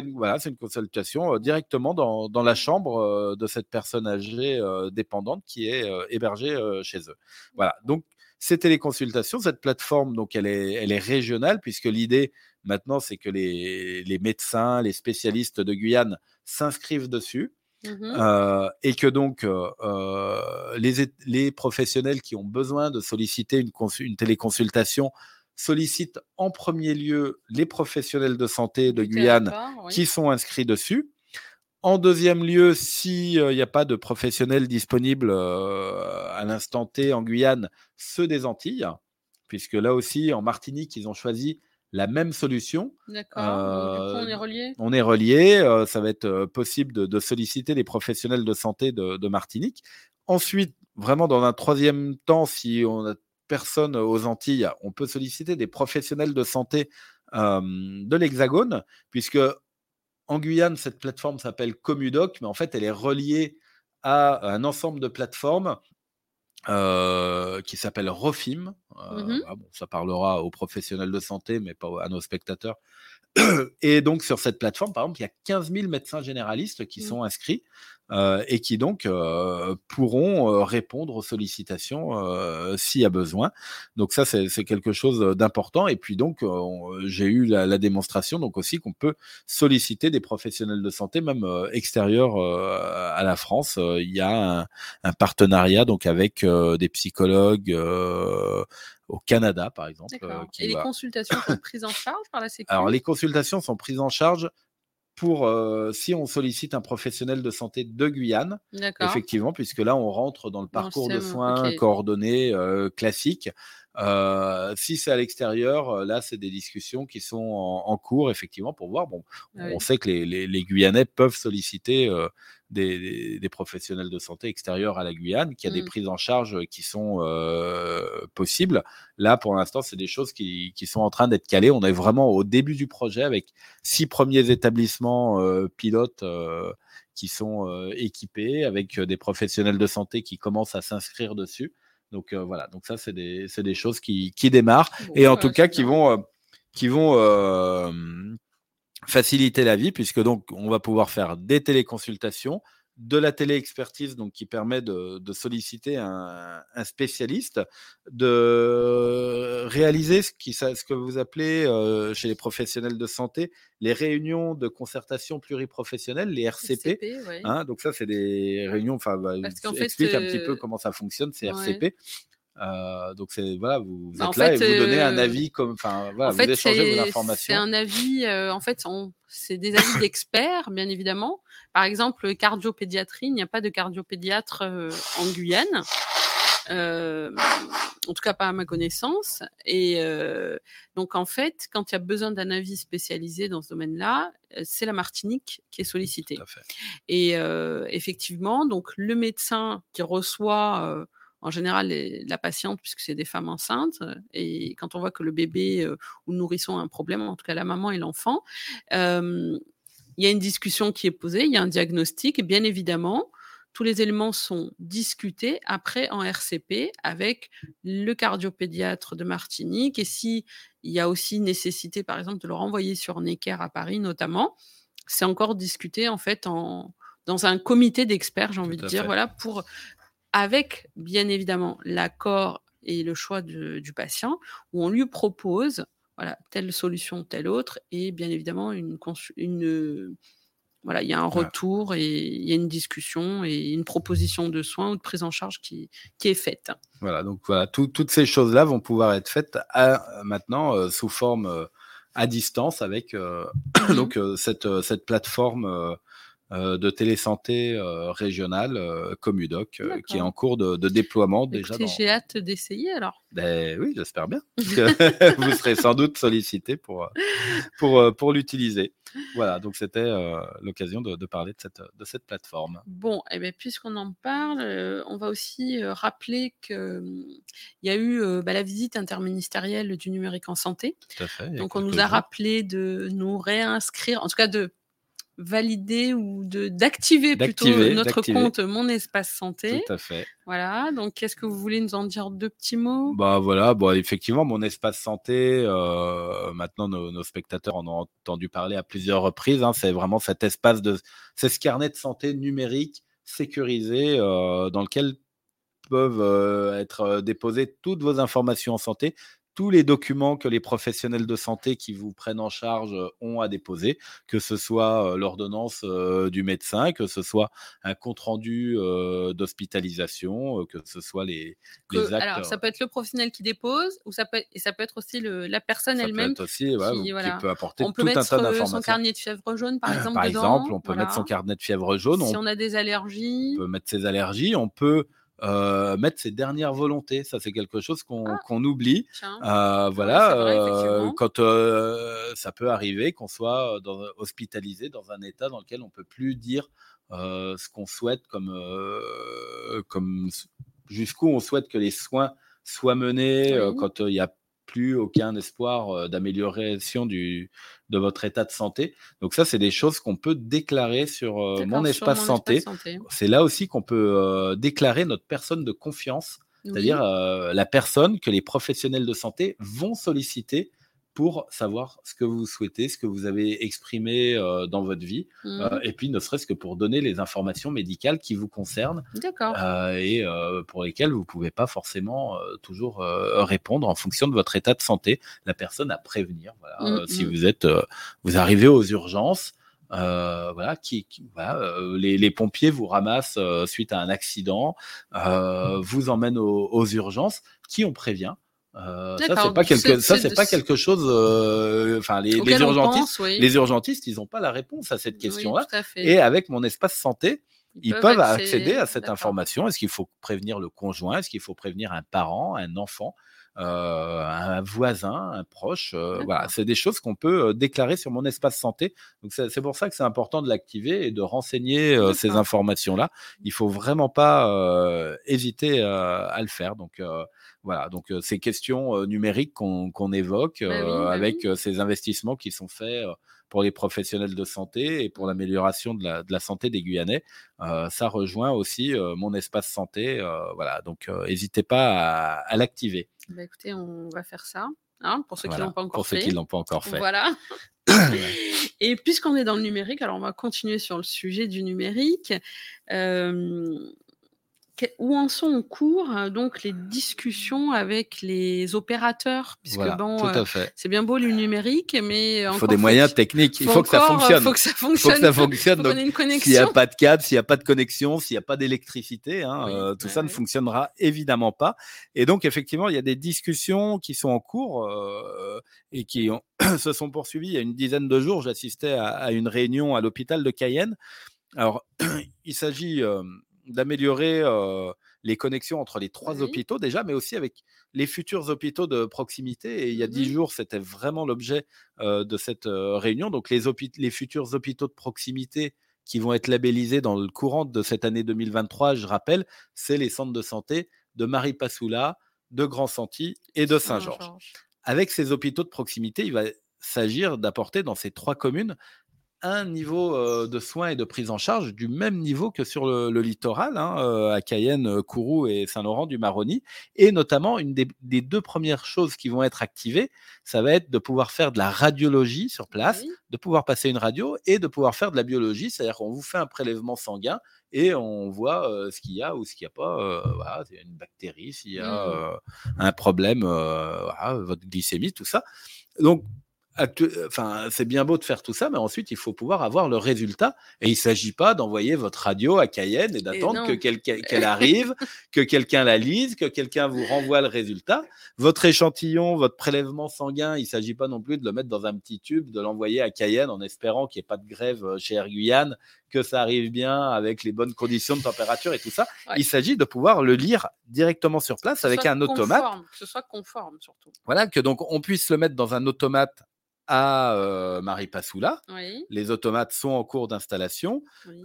une consultation directement dans la chambre de cette personne âgée dépendante qui est hébergée chez eux. Voilà, donc ces téléconsultations, cette plateforme, donc elle est régionale, puisque l'idée maintenant, c'est que les médecins, les spécialistes de Guyane s'inscrivent dessus, et que donc les professionnels qui ont besoin de solliciter une téléconsultation sollicitent en premier lieu les professionnels de santé de Guyane qui sont inscrits dessus. En deuxième lieu, s'il n'y a pas de professionnels disponibles à l'instant T en Guyane, ceux des Antilles, puisque là aussi, en Martinique, ils ont choisi la même solution. Donc, on est reliés. Ça va être possible de solliciter les professionnels de santé de Martinique. Ensuite, vraiment dans un 3e temps, si on n'a personne aux Antilles, on peut solliciter des professionnels de santé de l'Hexagone, puisque en Guyane, cette plateforme s'appelle Comudoc, mais en fait, elle est reliée à un ensemble de plateformes qui s'appelle Rofim. Ça parlera aux professionnels de santé, mais pas à nos spectateurs. Et donc, sur cette plateforme, par exemple, il y a 15 000 médecins généralistes qui sont inscrits et qui, donc, pourront répondre aux sollicitations s'il y a besoin. Donc, ça, c'est quelque chose d'important. Et puis, donc, j'ai eu la démonstration donc aussi qu'on peut solliciter des professionnels de santé, même extérieurs à la France. Il y a un partenariat donc avec des psychologues au Canada, par exemple. Et les consultations sont prises en charge par la Sécurité ? Alors, les consultations sont prises en charge pour si on sollicite un professionnel de santé de Guyane, effectivement, puisque là, on rentre dans le parcours de soins coordonné classique. Si c'est à l'extérieur, là, c'est des discussions qui sont en cours, effectivement, pour voir. Bon, on sait que les Guyanais peuvent solliciter des professionnels de santé extérieurs à la Guyane, qu'il y a des prises en charge qui sont possibles. Là, pour l'instant, c'est des choses qui sont en train d'être calées. On est vraiment au début du projet avec 6 premiers établissements pilotes qui sont équipés, avec des professionnels de santé qui commencent à s'inscrire dessus. Donc voilà, donc ça c'est des choses qui démarrent et en tout cas qui vont faciliter la vie, puisque donc on va pouvoir faire des téléconsultations, de la télé-expertise, donc qui permet de solliciter un spécialiste, de réaliser ce que vous appelez chez les professionnels de santé les réunions de concertation pluriprofessionnelle, les RCP. Ouais. Hein, donc ça, c'est des réunions. Enfin, bah, explique un petit peu comment ça fonctionne, ces RCP. Donc c'est voilà, vous êtes là et vous donnez un avis comme, enfin voilà, vous échangez vos informations. C'est un avis, en fait, c'est des avis d'experts, bien évidemment. Par exemple, cardiopédiatrie, il n'y a pas de cardiopédiatre en Guyane, en tout cas pas à ma connaissance. Et donc en fait, quand il y a besoin d'un avis spécialisé dans ce domaine-là, c'est la Martinique qui est sollicitée. Tout à fait. Et effectivement, donc le médecin qui reçoit en général, la patiente, puisque c'est des femmes enceintes, et quand on voit que le bébé ou le nourrisson a un problème, en tout cas la maman et l'enfant, il y a une discussion qui est posée, il y a un diagnostic, et bien évidemment, tous les éléments sont discutés après en RCP avec le cardiopédiatre de Martinique, et s'il y a aussi nécessité, par exemple, de le renvoyer sur Necker à Paris notamment, c'est encore discuté en fait dans un comité d'experts, j'ai envie de dire, voilà, pour... avec, bien évidemment, l'accord et le choix du patient, où on lui propose voilà, telle solution, telle autre, et bien évidemment, voilà, il y a un retour, et il y a une discussion et une proposition de soins ou de prise en charge qui est faite. Voilà, donc voilà, toutes ces choses-là vont pouvoir être faites maintenant sous forme à distance avec donc, cette plateforme... de télésanté régionale Comudoc qui est en cours de déploiement. Écoutez, déjà. J'ai hâte d'essayer alors. Ben, oui, j'espère bien. Parce que vous serez sans doute sollicité pour l'utiliser. Voilà, donc c'était l'occasion de parler de cette plateforme. Bon, et bien, puisqu'on en parle, on va aussi rappeler qu'il y a eu la visite interministérielle du numérique en santé. Tout à fait. Donc on nous a rappelé de nous réinscrire, en tout cas de valider ou d'activer compte Mon Espace Santé. Tout à fait. Voilà, donc est-ce que vous voulez nous en dire deux petits mots ? Bah voilà, effectivement, Mon Espace Santé, maintenant nos spectateurs en ont entendu parler à plusieurs reprises, hein, c'est vraiment cet espace c'est ce carnet de santé numérique sécurisé dans lequel peuvent être déposées toutes vos informations en santé, tous les documents que les professionnels de santé qui vous prennent en charge ont à déposer, que ce soit l'ordonnance du médecin, que ce soit un compte-rendu d'hospitalisation, que ce soit les actes... Alors, ça peut être le professionnel qui dépose, et ça peut être aussi la personne elle-même qui peut apporter tout un tas d'informations. On peut mettre son carnet de fièvre jaune, par exemple, on peut mettre son carnet de fièvre jaune. Si on a des allergies... On peut mettre ses allergies, on peut... mettre ses dernières volontés, ça c'est quelque chose qu'on oublie. Voilà, quand ça peut arriver qu'on soit hospitalisé dans un état dans lequel on peut plus dire ce qu'on souhaite, comme jusqu'où on souhaite que les soins soient menés, quand il y a plus aucun espoir d'amélioration de votre état de santé. Donc ça, c'est des choses qu'on peut déclarer sur Mon Espace Santé. C'est là aussi qu'on peut déclarer notre personne de confiance, c'est-à-dire la personne que les professionnels de santé vont solliciter pour savoir ce que vous souhaitez, ce que vous avez exprimé dans votre vie, et puis ne serait-ce que pour donner les informations médicales qui vous concernent et pour lesquelles vous ne pouvez pas forcément toujours répondre en fonction de votre état de santé. La personne à prévenir, si vous arrivez aux urgences, les pompiers vous ramassent suite à un accident, vous emmènent aux urgences, qui on prévient. Ça, c'est pas quelque chose. Enfin, les urgentistes, les urgentistes, ils n'ont pas la réponse à cette question-là. Oui, et avec Mon Espace Santé, ils peuvent accéder à cette information. Est-ce qu'il faut prévenir le conjoint ? Est-ce qu'il faut prévenir un parent, un enfant, un voisin, un proche ? Voilà, c'est des choses qu'on peut déclarer sur Mon Espace Santé. Donc c'est pour ça que c'est important de l'activer et de renseigner ces informations-là. Il faut vraiment pas hésiter à le faire. Donc voilà, donc ces questions numériques qu'on évoque ces investissements qui sont faits pour les professionnels de santé et pour l'amélioration de la santé des Guyanais, ça rejoint aussi Mon Espace Santé. Voilà, donc n'hésitez pas à l'activer. Bah écoutez, on va faire ça, hein, pour ceux qui ne l'ont pas encore fait. Voilà. Et puisqu'on est dans le numérique, alors on va continuer sur le sujet du numérique. Où en sont en cours donc les discussions avec les opérateurs, puisque voilà, c'est bien beau le numérique, mais il faut des moyens techniques, il faut que ça fonctionne. Donc, s'il n'y a pas de câble, s'il n'y a pas de connexion, s'il n'y a pas d'électricité, tout ça ne fonctionnera évidemment pas. Et donc effectivement, il y a des discussions qui sont en cours et qui se sont poursuivies il y a une dizaine de jours. J'assistais à une réunion à l'hôpital de Cayenne. Alors, il s'agit d'améliorer les connexions entre les trois hôpitaux déjà, mais aussi avec les futurs hôpitaux de proximité. Et il y a 10 jours, c'était vraiment l'objet de cette réunion. Donc, les futurs hôpitaux de proximité qui vont être labellisés dans le courant de cette année 2023, je rappelle, c'est les centres de santé de Maripasoula, de Grand-Santi et de Saint-Georges. Avec ces hôpitaux de proximité, il va s'agir d'apporter dans ces trois communes un niveau de soins et de prise en charge du même niveau que sur le littoral, à Cayenne, Kourou et Saint-Laurent-du-Maroni. Et notamment, une des deux premières choses qui vont être activées, ça va être de pouvoir faire de la radiologie sur place, de pouvoir passer une radio et de pouvoir faire de la biologie. C'est-à-dire qu'on vous fait un prélèvement sanguin et on voit ce qu'il y a ou ce qu'il n'y a pas. Voilà, s'il y a une bactérie, s'il y a un problème, votre glycémie, tout ça. Donc, c'est bien beau de faire tout ça, mais ensuite il faut pouvoir avoir le résultat. Et il ne s'agit pas d'envoyer votre radio à Cayenne et d'attendre que qu'elle arrive, que quelqu'un la lise, que quelqu'un vous renvoie le résultat. Votre échantillon, votre prélèvement sanguin, il ne s'agit pas non plus de le mettre dans un petit tube, de l'envoyer à Cayenne en espérant qu'il n'y ait pas de grève chez Air Guyane, que ça arrive bien avec les bonnes conditions de température et tout ça. Ouais. Il s'agit de pouvoir le lire directement sur place avec un automate. Que ce soit conforme surtout. Voilà, que donc on puisse le mettre dans un automate à Maripasoula. Oui. Les automates sont en cours d'installation. Oui.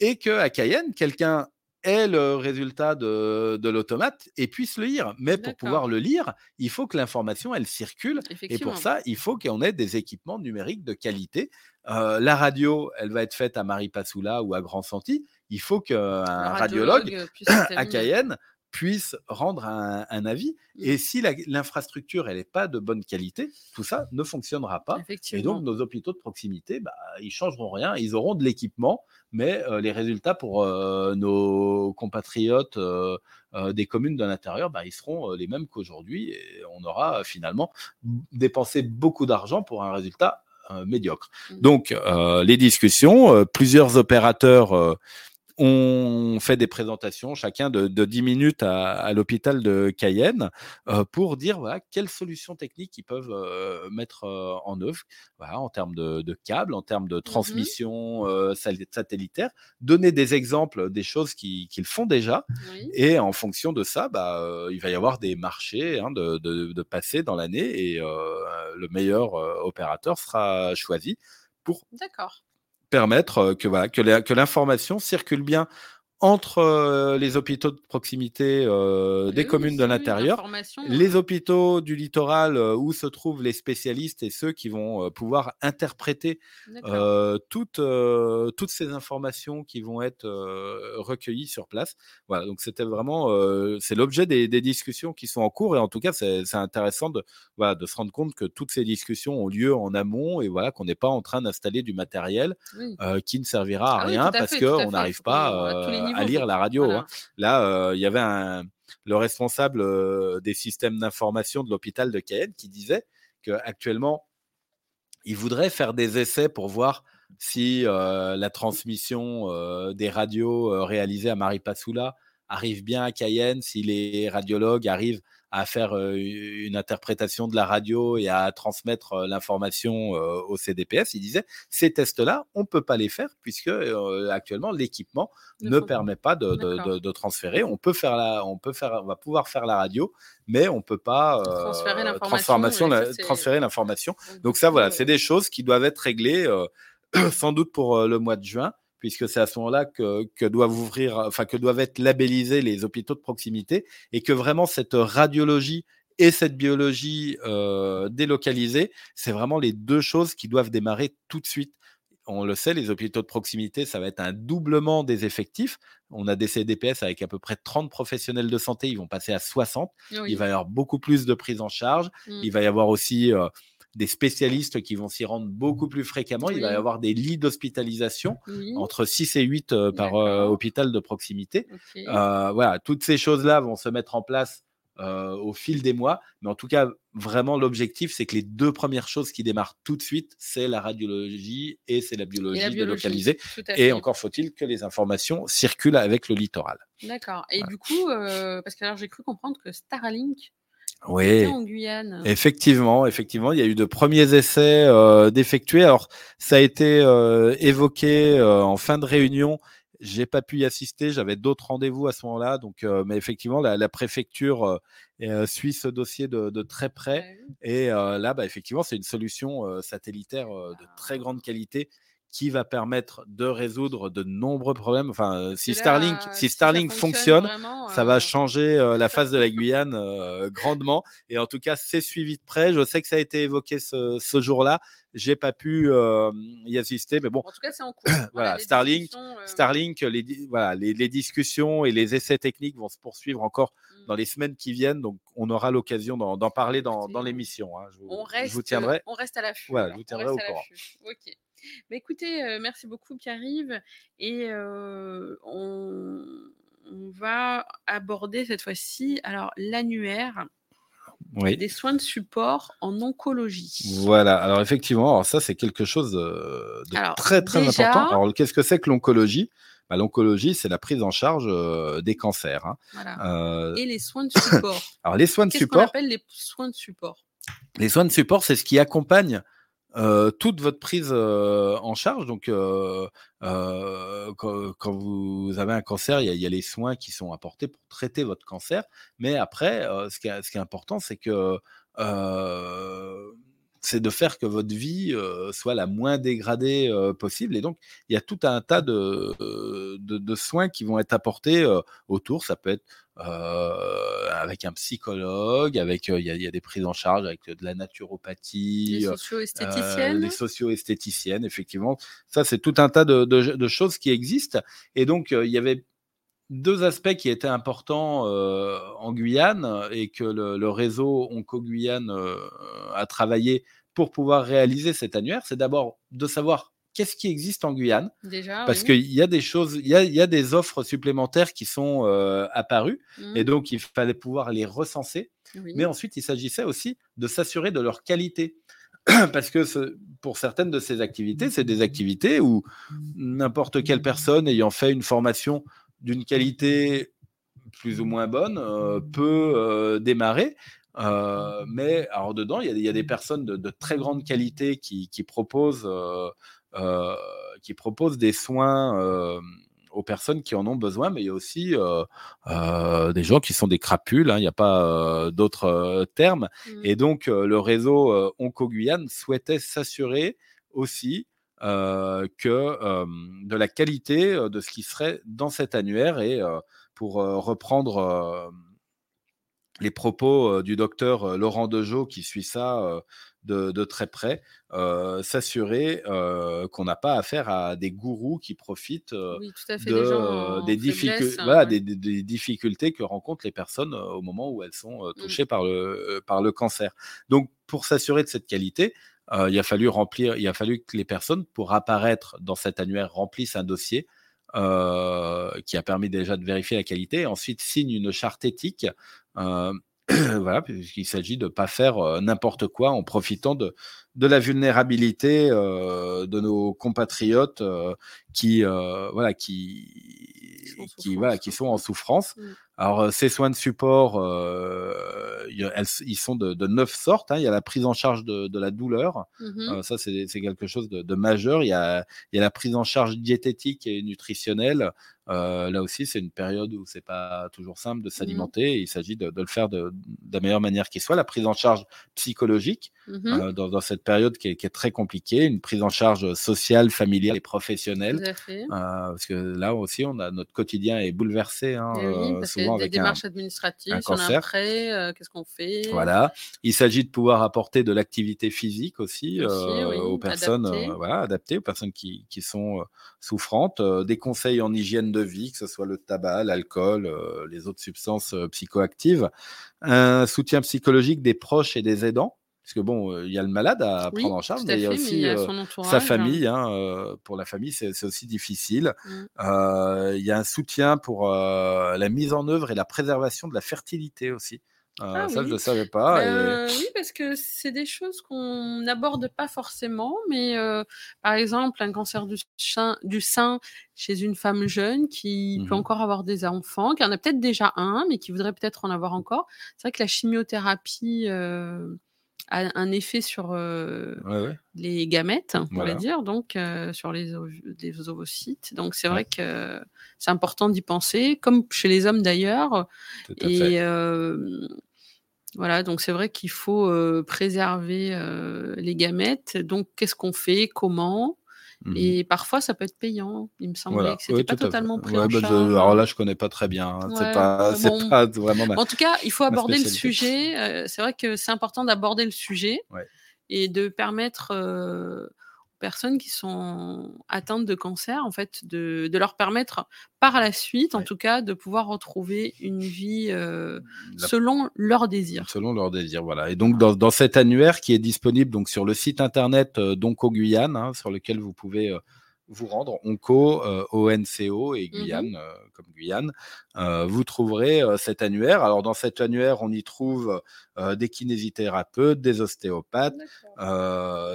Et qu'à Cayenne, quelqu'un ait le résultat de l'automate et puisse le lire. Mais pour pouvoir le lire, il faut que l'information, elle circule. Et pour ça, il faut qu'on ait des équipements numériques de qualité. La radio, elle va être faite à Maripasoula ou à Grand-Santi. Il faut qu'un radiologue à Cayenne puisse rendre un avis. Et si l'infrastructure, elle n'est pas de bonne qualité, tout ça ne fonctionnera pas. Et donc, nos hôpitaux de proximité, ils ne changeront rien. Ils auront de l'équipement, mais les résultats pour nos compatriotes des communes de l'intérieur, ils seront les mêmes qu'aujourd'hui. Et on aura finalement dépensé beaucoup d'argent pour un résultat médiocre. Donc, les discussions, plusieurs opérateurs on fait des présentations, chacun de 10 minutes à l'hôpital de Cayenne, pour dire quelles solutions techniques ils peuvent mettre en œuvre, en termes de câbles, en termes de transmission satellitaire, donner des exemples des choses qu'ils font déjà, et en fonction de ça, il va y avoir des marchés de passer dans l'année, et le meilleur opérateur sera choisi pour... permettre que l'information circule bien entre les hôpitaux de proximité des communes de l'intérieur, les hôpitaux du littoral où se trouvent les spécialistes et ceux qui vont pouvoir interpréter toutes ces informations qui vont être recueillies sur place. Voilà, donc c'était vraiment c'est l'objet des discussions qui sont en cours, et en tout cas c'est intéressant de se rendre compte que toutes ces discussions ont lieu en amont, et qu'on n'est pas en train d'installer du matériel qui ne servira à rien parce qu'on n'arrive pas à lire la radio. Voilà. Là, il y avait le responsable des systèmes d'information de l'hôpital de Cayenne qui disait qu'actuellement, il voudrait faire des essais pour voir si la transmission des radios réalisées à Maripasoula arrive bien à Cayenne, si les radiologues arrivent à faire une interprétation de la radio et à transmettre l'information au CDPS. Il disait, ces tests-là, on ne peut pas les faire puisque actuellement, l'équipement ne permet pas de transférer. On va pouvoir faire la radio, mais on ne peut pas transférer l'information. Donc ça, c'est des choses qui doivent être réglées sans doute pour le mois de juin, puisque c'est à ce moment-là que doivent être labellisés les hôpitaux de proximité, et que vraiment cette radiologie et cette biologie délocalisée, c'est vraiment les deux choses qui doivent démarrer tout de suite. On le sait, les hôpitaux de proximité, ça va être un doublement des effectifs. On a des CDPS avec à peu près 30 professionnels de santé, ils vont passer à 60. Oui. Il va y avoir beaucoup plus de prise en charge. Il va y avoir aussi des spécialistes qui vont s'y rendre beaucoup plus fréquemment. Oui. Il va y avoir des lits d'hospitalisation, oui, entre 6 et 8 par hôpital de proximité. Okay. Voilà, toutes ces choses-là vont se mettre en place au fil des mois. Mais en tout cas, vraiment, l'objectif, c'est que les deux premières choses qui démarrent tout de suite, c'est la radiologie et c'est la biologie délocalisée. Et encore faut-il que les informations circulent avec le littoral. D'accord. Et voilà. Du coup, parce que alors, j'ai cru comprendre que Starlink... Oui, en Guyane. Effectivement, il y a eu de premiers essais d'effectuer. Alors, ça a été évoqué en fin de réunion. J'ai pas pu y assister, j'avais d'autres rendez-vous à ce moment-là. Donc, mais effectivement, la préfecture suit ce dossier de très près. Et là, effectivement, c'est une solution satellitaire de très grande qualité qui va permettre de résoudre de nombreux problèmes. Enfin, si Starlink fonctionne vraiment, ça va changer la face de la Guyane grandement. Et en tout cas, c'est suivi de près. Je sais que ça a été évoqué ce jour-là. J'ai pas pu y assister, mais bon. En tout cas, c'est en cours. Voilà, Starlink. Les discussions et les essais techniques vont se poursuivre encore dans les semaines qui viennent. Donc, on aura l'occasion d'en parler dans l'émission. Hein. Je vous tiendrai. On reste à l'affût. Voilà, je vous tiendrai au courant. Ok. Bah écoutez, merci beaucoup Pierre-Yves, et on va aborder cette fois-ci alors l'annuaire, oui, des soins de support en oncologie. Voilà, alors effectivement, ça c'est quelque chose de très très important. Alors qu'est-ce que c'est que l'oncologie ? L'oncologie, c'est la prise en charge des cancers. Hein. Voilà. Et les soins de support. Alors les soins de support. Qu'est-ce qu'on appelle les soins de support ? Les soins de support, c'est ce qui accompagne toute votre prise en charge. Donc, quand vous avez un cancer, il y a les soins qui sont apportés pour traiter votre cancer. Mais après, ce qui est important, c'est que c'est de faire que votre vie soit la moins dégradée possible. Et donc, il y a tout un tas de soins qui vont être apportés autour. Ça peut être avec un psychologue, il y a des prises en charge avec de la naturopathie, les socio-esthéticiennes, effectivement. Ça, c'est tout un tas de choses qui existent. Et donc, il y avait deux aspects qui étaient importants en Guyane et que le réseau OncoGuyane a travaillé pour pouvoir réaliser cet annuaire. C'est d'abord de savoir qu'est-ce qui existe en Guyane. Déjà, parce qu'il y a des choses, il y a des offres supplémentaires qui sont apparues, et donc il fallait pouvoir les recenser. Oui. Mais ensuite, il s'agissait aussi de s'assurer de leur qualité. Parce que pour certaines de ces activités, c'est des activités où n'importe quelle personne ayant fait une formation d'une qualité plus ou moins bonne peut démarrer. Mais alors dedans, il y a des personnes de très grande qualité qui proposent des soins aux personnes qui en ont besoin, mais il y a aussi des gens qui sont des crapules, hein, il n'y a pas d'autres termes. Et donc, le réseau OncoGuyane souhaitait s'assurer aussi que de la qualité de ce qui serait dans cet annuaire. Et pour reprendre les propos du docteur Laurent Dejeau qui suit ça de très près, s'assurer qu'on n'a pas affaire à des gourous qui profitent des difficultés que rencontrent les personnes au moment où elles sont touchées par le cancer. Donc, pour s'assurer de cette qualité, il a fallu que les personnes, pour apparaître dans cet annuaire, remplissent un dossier qui a permis déjà de vérifier la qualité, et ensuite signent une charte éthique. Voilà, puisqu'il s'agit de ne pas faire n'importe quoi en profitant de la vulnérabilité de nos compatriotes qui sont en souffrance. Alors, ces soins de support, ils sont de 9 sortes. Hein. Il y a la prise en charge de la douleur. Ça, c'est quelque chose de majeur. Il y a la prise en charge diététique et nutritionnelle. Là aussi, c'est une période où c'est pas toujours simple de s'alimenter. Il s'agit de le faire de la meilleure manière qui soit. La prise en charge psychologique dans cette période qui est très compliquée. Une prise en charge sociale, familiale et professionnelle. Tout à fait. Parce que là aussi, notre quotidien est bouleversé. Hein, souvent avec des démarches administratives, un cancer. Après, qu'est-ce qu'on fait ? Voilà. Il s'agit de pouvoir apporter de l'activité physique aussi, aux personnes adaptées, aux personnes qui sont souffrantes. Des conseils en hygiène de vie, que ce soit le tabac, l'alcool, les autres substances psychoactives, un soutien psychologique des proches et des aidants, Parce que bon, il y a le malade à prendre en charge, mais il y a aussi sa famille. Pour la famille, c'est aussi difficile. Il y a un soutien pour la mise en œuvre et la préservation de la fertilité aussi. Ça, je ne le savais pas. Oui, parce que c'est des choses qu'on n'aborde pas forcément, mais par exemple, un cancer du sein chez une femme jeune qui peut encore avoir des enfants, qui en a peut-être déjà un, mais qui voudrait peut-être en avoir encore. C'est vrai que la chimiothérapie a un effet sur les gamètes, on va dire, donc sur les ovocytes. Donc, c'est vrai que c'est important d'y penser, comme chez les hommes d'ailleurs. Tout à fait. Donc c'est vrai qu'il faut préserver les gamètes. Donc, qu'est-ce qu'on fait? Comment? Et parfois, ça peut être payant. Il me semblait que c'était pas totalement pris en charge. Alors là, je connais pas très bien. C'est pas vraiment. En tout cas, il faut aborder le sujet. C'est vrai que c'est important d'aborder le sujet et de permettre aux personnes qui sont atteintes de cancer, en fait, de leur permettre par la suite, en tout cas, de pouvoir retrouver une vie selon leurs désirs. Selon leurs désirs, voilà. Et donc, dans cet annuaire qui est disponible donc, sur le site internet d'OncoGuyane, sur lequel vous pouvez vous rendre, Onco, ONCO et Guyane, comme Guyane, vous trouverez cet annuaire. Alors, dans cet annuaire, on y trouve des kinésithérapeutes, des ostéopathes,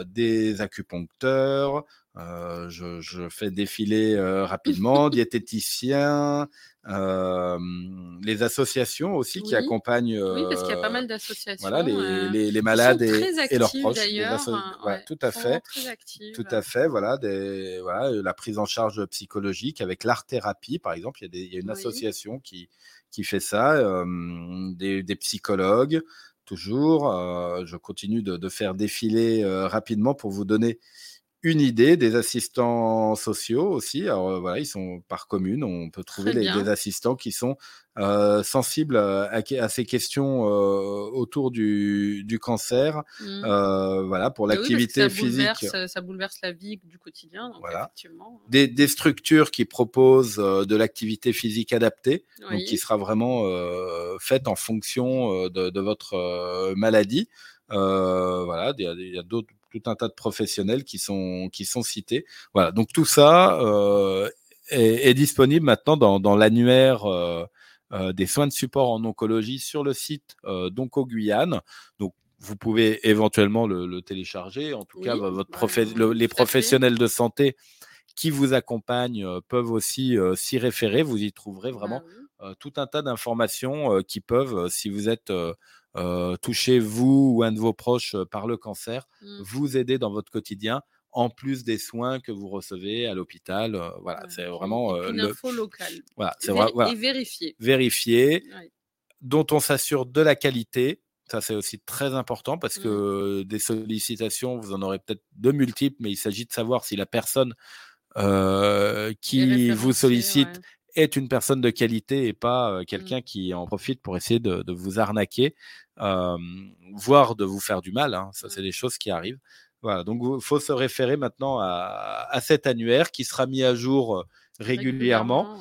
des acupuncteurs, je fais défiler rapidement, diététiciens, les associations aussi qui accompagnent. Oui, parce qu'il y a pas mal d'associations. Voilà, les malades et leurs proches. D'ailleurs, Tout à fait. Voilà, la prise en charge psychologique avec l'art-thérapie, par exemple. Il y a une association qui fait ça, des psychologues. Toujours, je continue de faire défiler rapidement pour vous donner une idée, des assistants sociaux aussi. Alors voilà, ils sont par commune, on peut trouver des assistants qui sont sensibles à ces questions autour du cancer, pour l'activité physique. Ça bouleverse la vie du quotidien. Donc effectivement. Des structures qui proposent de l'activité physique adaptée, donc qui sera vraiment faite en fonction de votre maladie. Il y a d'autres, tout un tas de professionnels qui sont cités. Voilà, donc tout ça est disponible maintenant dans l'annuaire des soins de support en oncologie sur le site d'OncoGuyane. Donc, vous pouvez éventuellement le télécharger. En tout cas, les professionnels de santé qui vous accompagnent peuvent aussi s'y référer. Vous y trouverez vraiment tout un tas d'informations qui peuvent, si vous êtes touché, vous ou un de vos proches par le cancer, vous aider dans votre quotidien, en plus des soins que vous recevez à l'hôpital. C'est vraiment... une info locale. Et vérifier. Vérifier, dont on s'assure de la qualité. Ça, c'est aussi très important parce que des sollicitations, vous en aurez peut-être de multiples, mais il s'agit de savoir si la personne qui vous sollicite est une personne de qualité et pas quelqu'un qui en profite pour essayer de vous arnaquer, voire de vous faire du mal. Ça, c'est des choses qui arrivent. Voilà, donc il faut se référer maintenant à cet annuaire qui sera mis à jour régulièrement.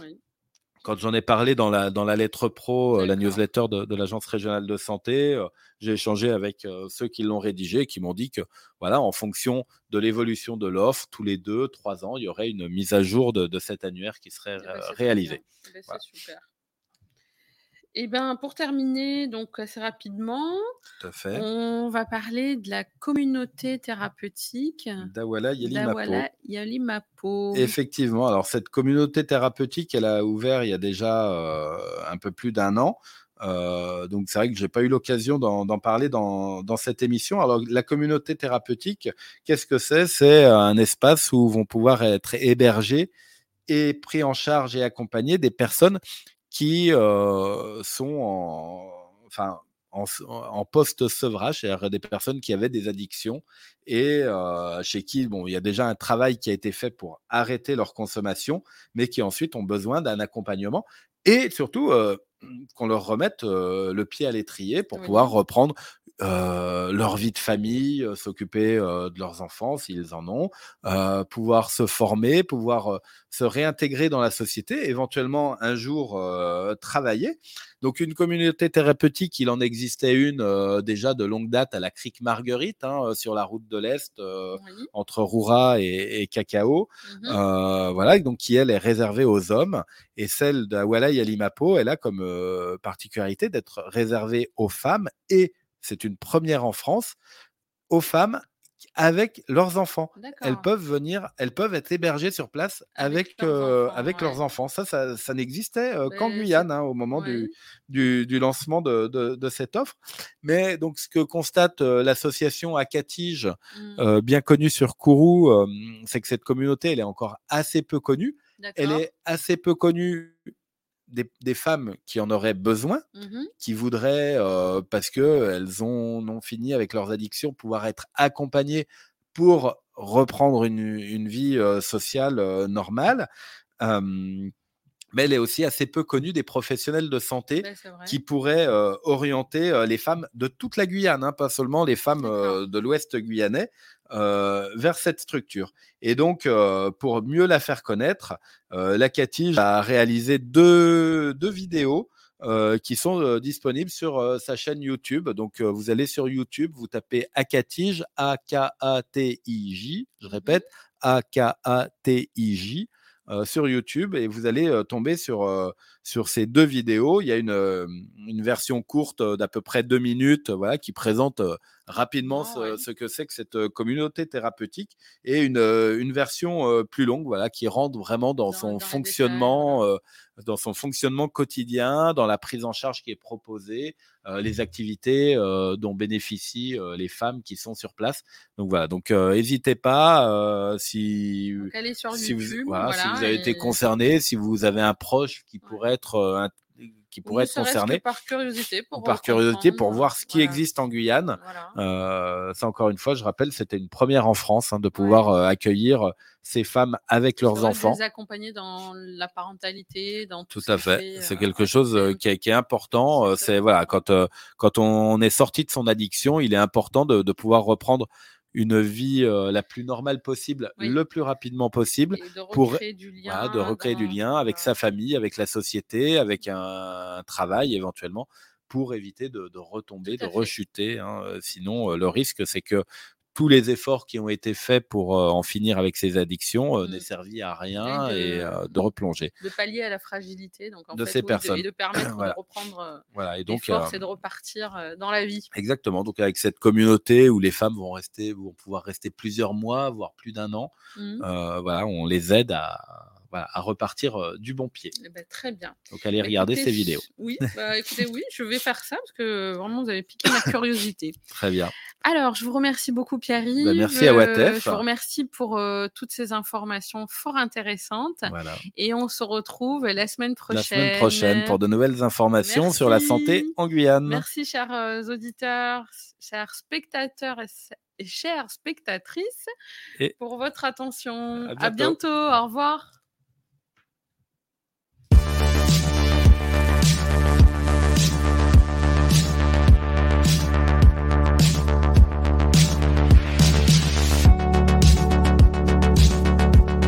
Quand j'en ai parlé dans la Lettre Pro, la newsletter de l'Agence régionale de santé, j'ai échangé avec ceux qui l'ont rédigé, qui m'ont dit que, en fonction de l'évolution de l'offre, tous les 2-3 ans, il y aurait une mise à jour de cet annuaire qui serait réalisée. C'est super. Et pour terminer, donc assez rapidement, on va parler de la communauté thérapeutique d'Awala Yalimapo. Effectivement, alors cette communauté thérapeutique, elle a ouvert il y a déjà un peu plus d'un an. Donc c'est vrai que j'ai pas eu l'occasion d'en parler dans cette émission. Alors la communauté thérapeutique, qu'est-ce que c'est ? C'est un espace où vont pouvoir être hébergés et pris en charge et accompagnés des personnes qui sont en post-sevrage, c'est-à-dire des personnes qui avaient des addictions et chez qui il y a déjà un travail qui a été fait pour arrêter leur consommation, mais qui ensuite ont besoin d'un accompagnement et surtout qu'on leur remette le pied à l'étrier pour pouvoir reprendre leur vie de famille, s'occuper de leurs enfants s'ils en ont, pouvoir se former, pouvoir se réintégrer dans la société, éventuellement un jour travailler. Donc une communauté thérapeutique, il en existait une déjà de longue date à la crique Marguerite, sur la route de l'Est, entre Roura et Cacao, voilà, donc qui elle est réservée aux hommes, et celle d'Awalai Alimapo, elle a comme particularité d'être réservée aux femmes, et c'est une première en France, aux femmes avec leurs enfants. D'accord. Elles peuvent être hébergées sur place avec leurs enfants. Ça n'existait qu'en Guyane au moment du lancement de cette offre. Mais donc ce que constate l'association Akatij, bien connue sur Kourou, c'est que cette communauté, elle est encore assez peu connue. D'accord. Elle est assez peu connue des femmes qui en auraient besoin, qui voudraient, parce qu'elles ont fini avec leurs addictions, pouvoir être accompagnées pour reprendre une vie sociale normale. Mais elle est aussi assez peu connue des professionnels de santé qui pourraient orienter les femmes de toute la Guyane, pas seulement les femmes de l'Ouest guyanais, vers cette structure. Et donc, pour mieux la faire connaître, l'Akatij a réalisé deux vidéos qui sont disponibles sur sa chaîne YouTube. Donc, vous allez sur YouTube, vous tapez Akatij, A-K-A-T-I-J, je répète, A-K-A-T-I-J, sur YouTube, et vous allez tomber sur ces deux vidéos. Il y a une version courte d'à peu près 2 minutes, voilà, qui présente rapidement ce que c'est que cette communauté thérapeutique, et une version plus longue, voilà, qui rentre vraiment dans fonctionnement, dans son fonctionnement quotidien, dans la prise en charge qui est proposée, les activités dont bénéficient les femmes qui sont sur place. Donc voilà, n'hésitez pas, si vous avez été concerné, si vous avez un proche qui pourrait être concerné, par curiosité pour voir ce qui existe en Guyane. Ça, encore une fois, je rappelle, c'était une première en France de pouvoir accueillir ces femmes avec leurs enfants, les accompagner dans la parentalité, dans tout à fait. C'est quelque chose qui est important. C'est voilà, quand on est sorti de son addiction, il est important de pouvoir reprendre une vie la plus normale possible, le plus rapidement possible, de recréer du lien avec sa famille, avec la société, avec un travail éventuellement, pour éviter de retomber, de rechuter. Sinon, le risque, c'est que tous les efforts qui ont été faits pour en finir avec ces addictions n'aient servi à rien, et de replonger. De pallier à la fragilité de ces personnes. Et de permettre de reprendre les forces et de repartir dans la vie. Exactement. Donc, avec cette communauté où les femmes vont pouvoir rester plusieurs mois, voire plus d'1 an, on les aide à repartir du bon pied. Bah, très bien. Donc, allez regarder ces vidéos. Oui, je vais faire ça, parce que vraiment, vous avez piqué ma curiosité. Très bien. Alors, je vous remercie beaucoup, Pierre-Yves. Merci à Awetef. Je vous remercie pour toutes ces informations fort intéressantes. Voilà. Et on se retrouve la semaine prochaine pour de nouvelles informations sur la santé en Guyane. Merci, chers auditeurs, chers spectateurs et chères spectatrices, pour votre attention. À bientôt. Au revoir.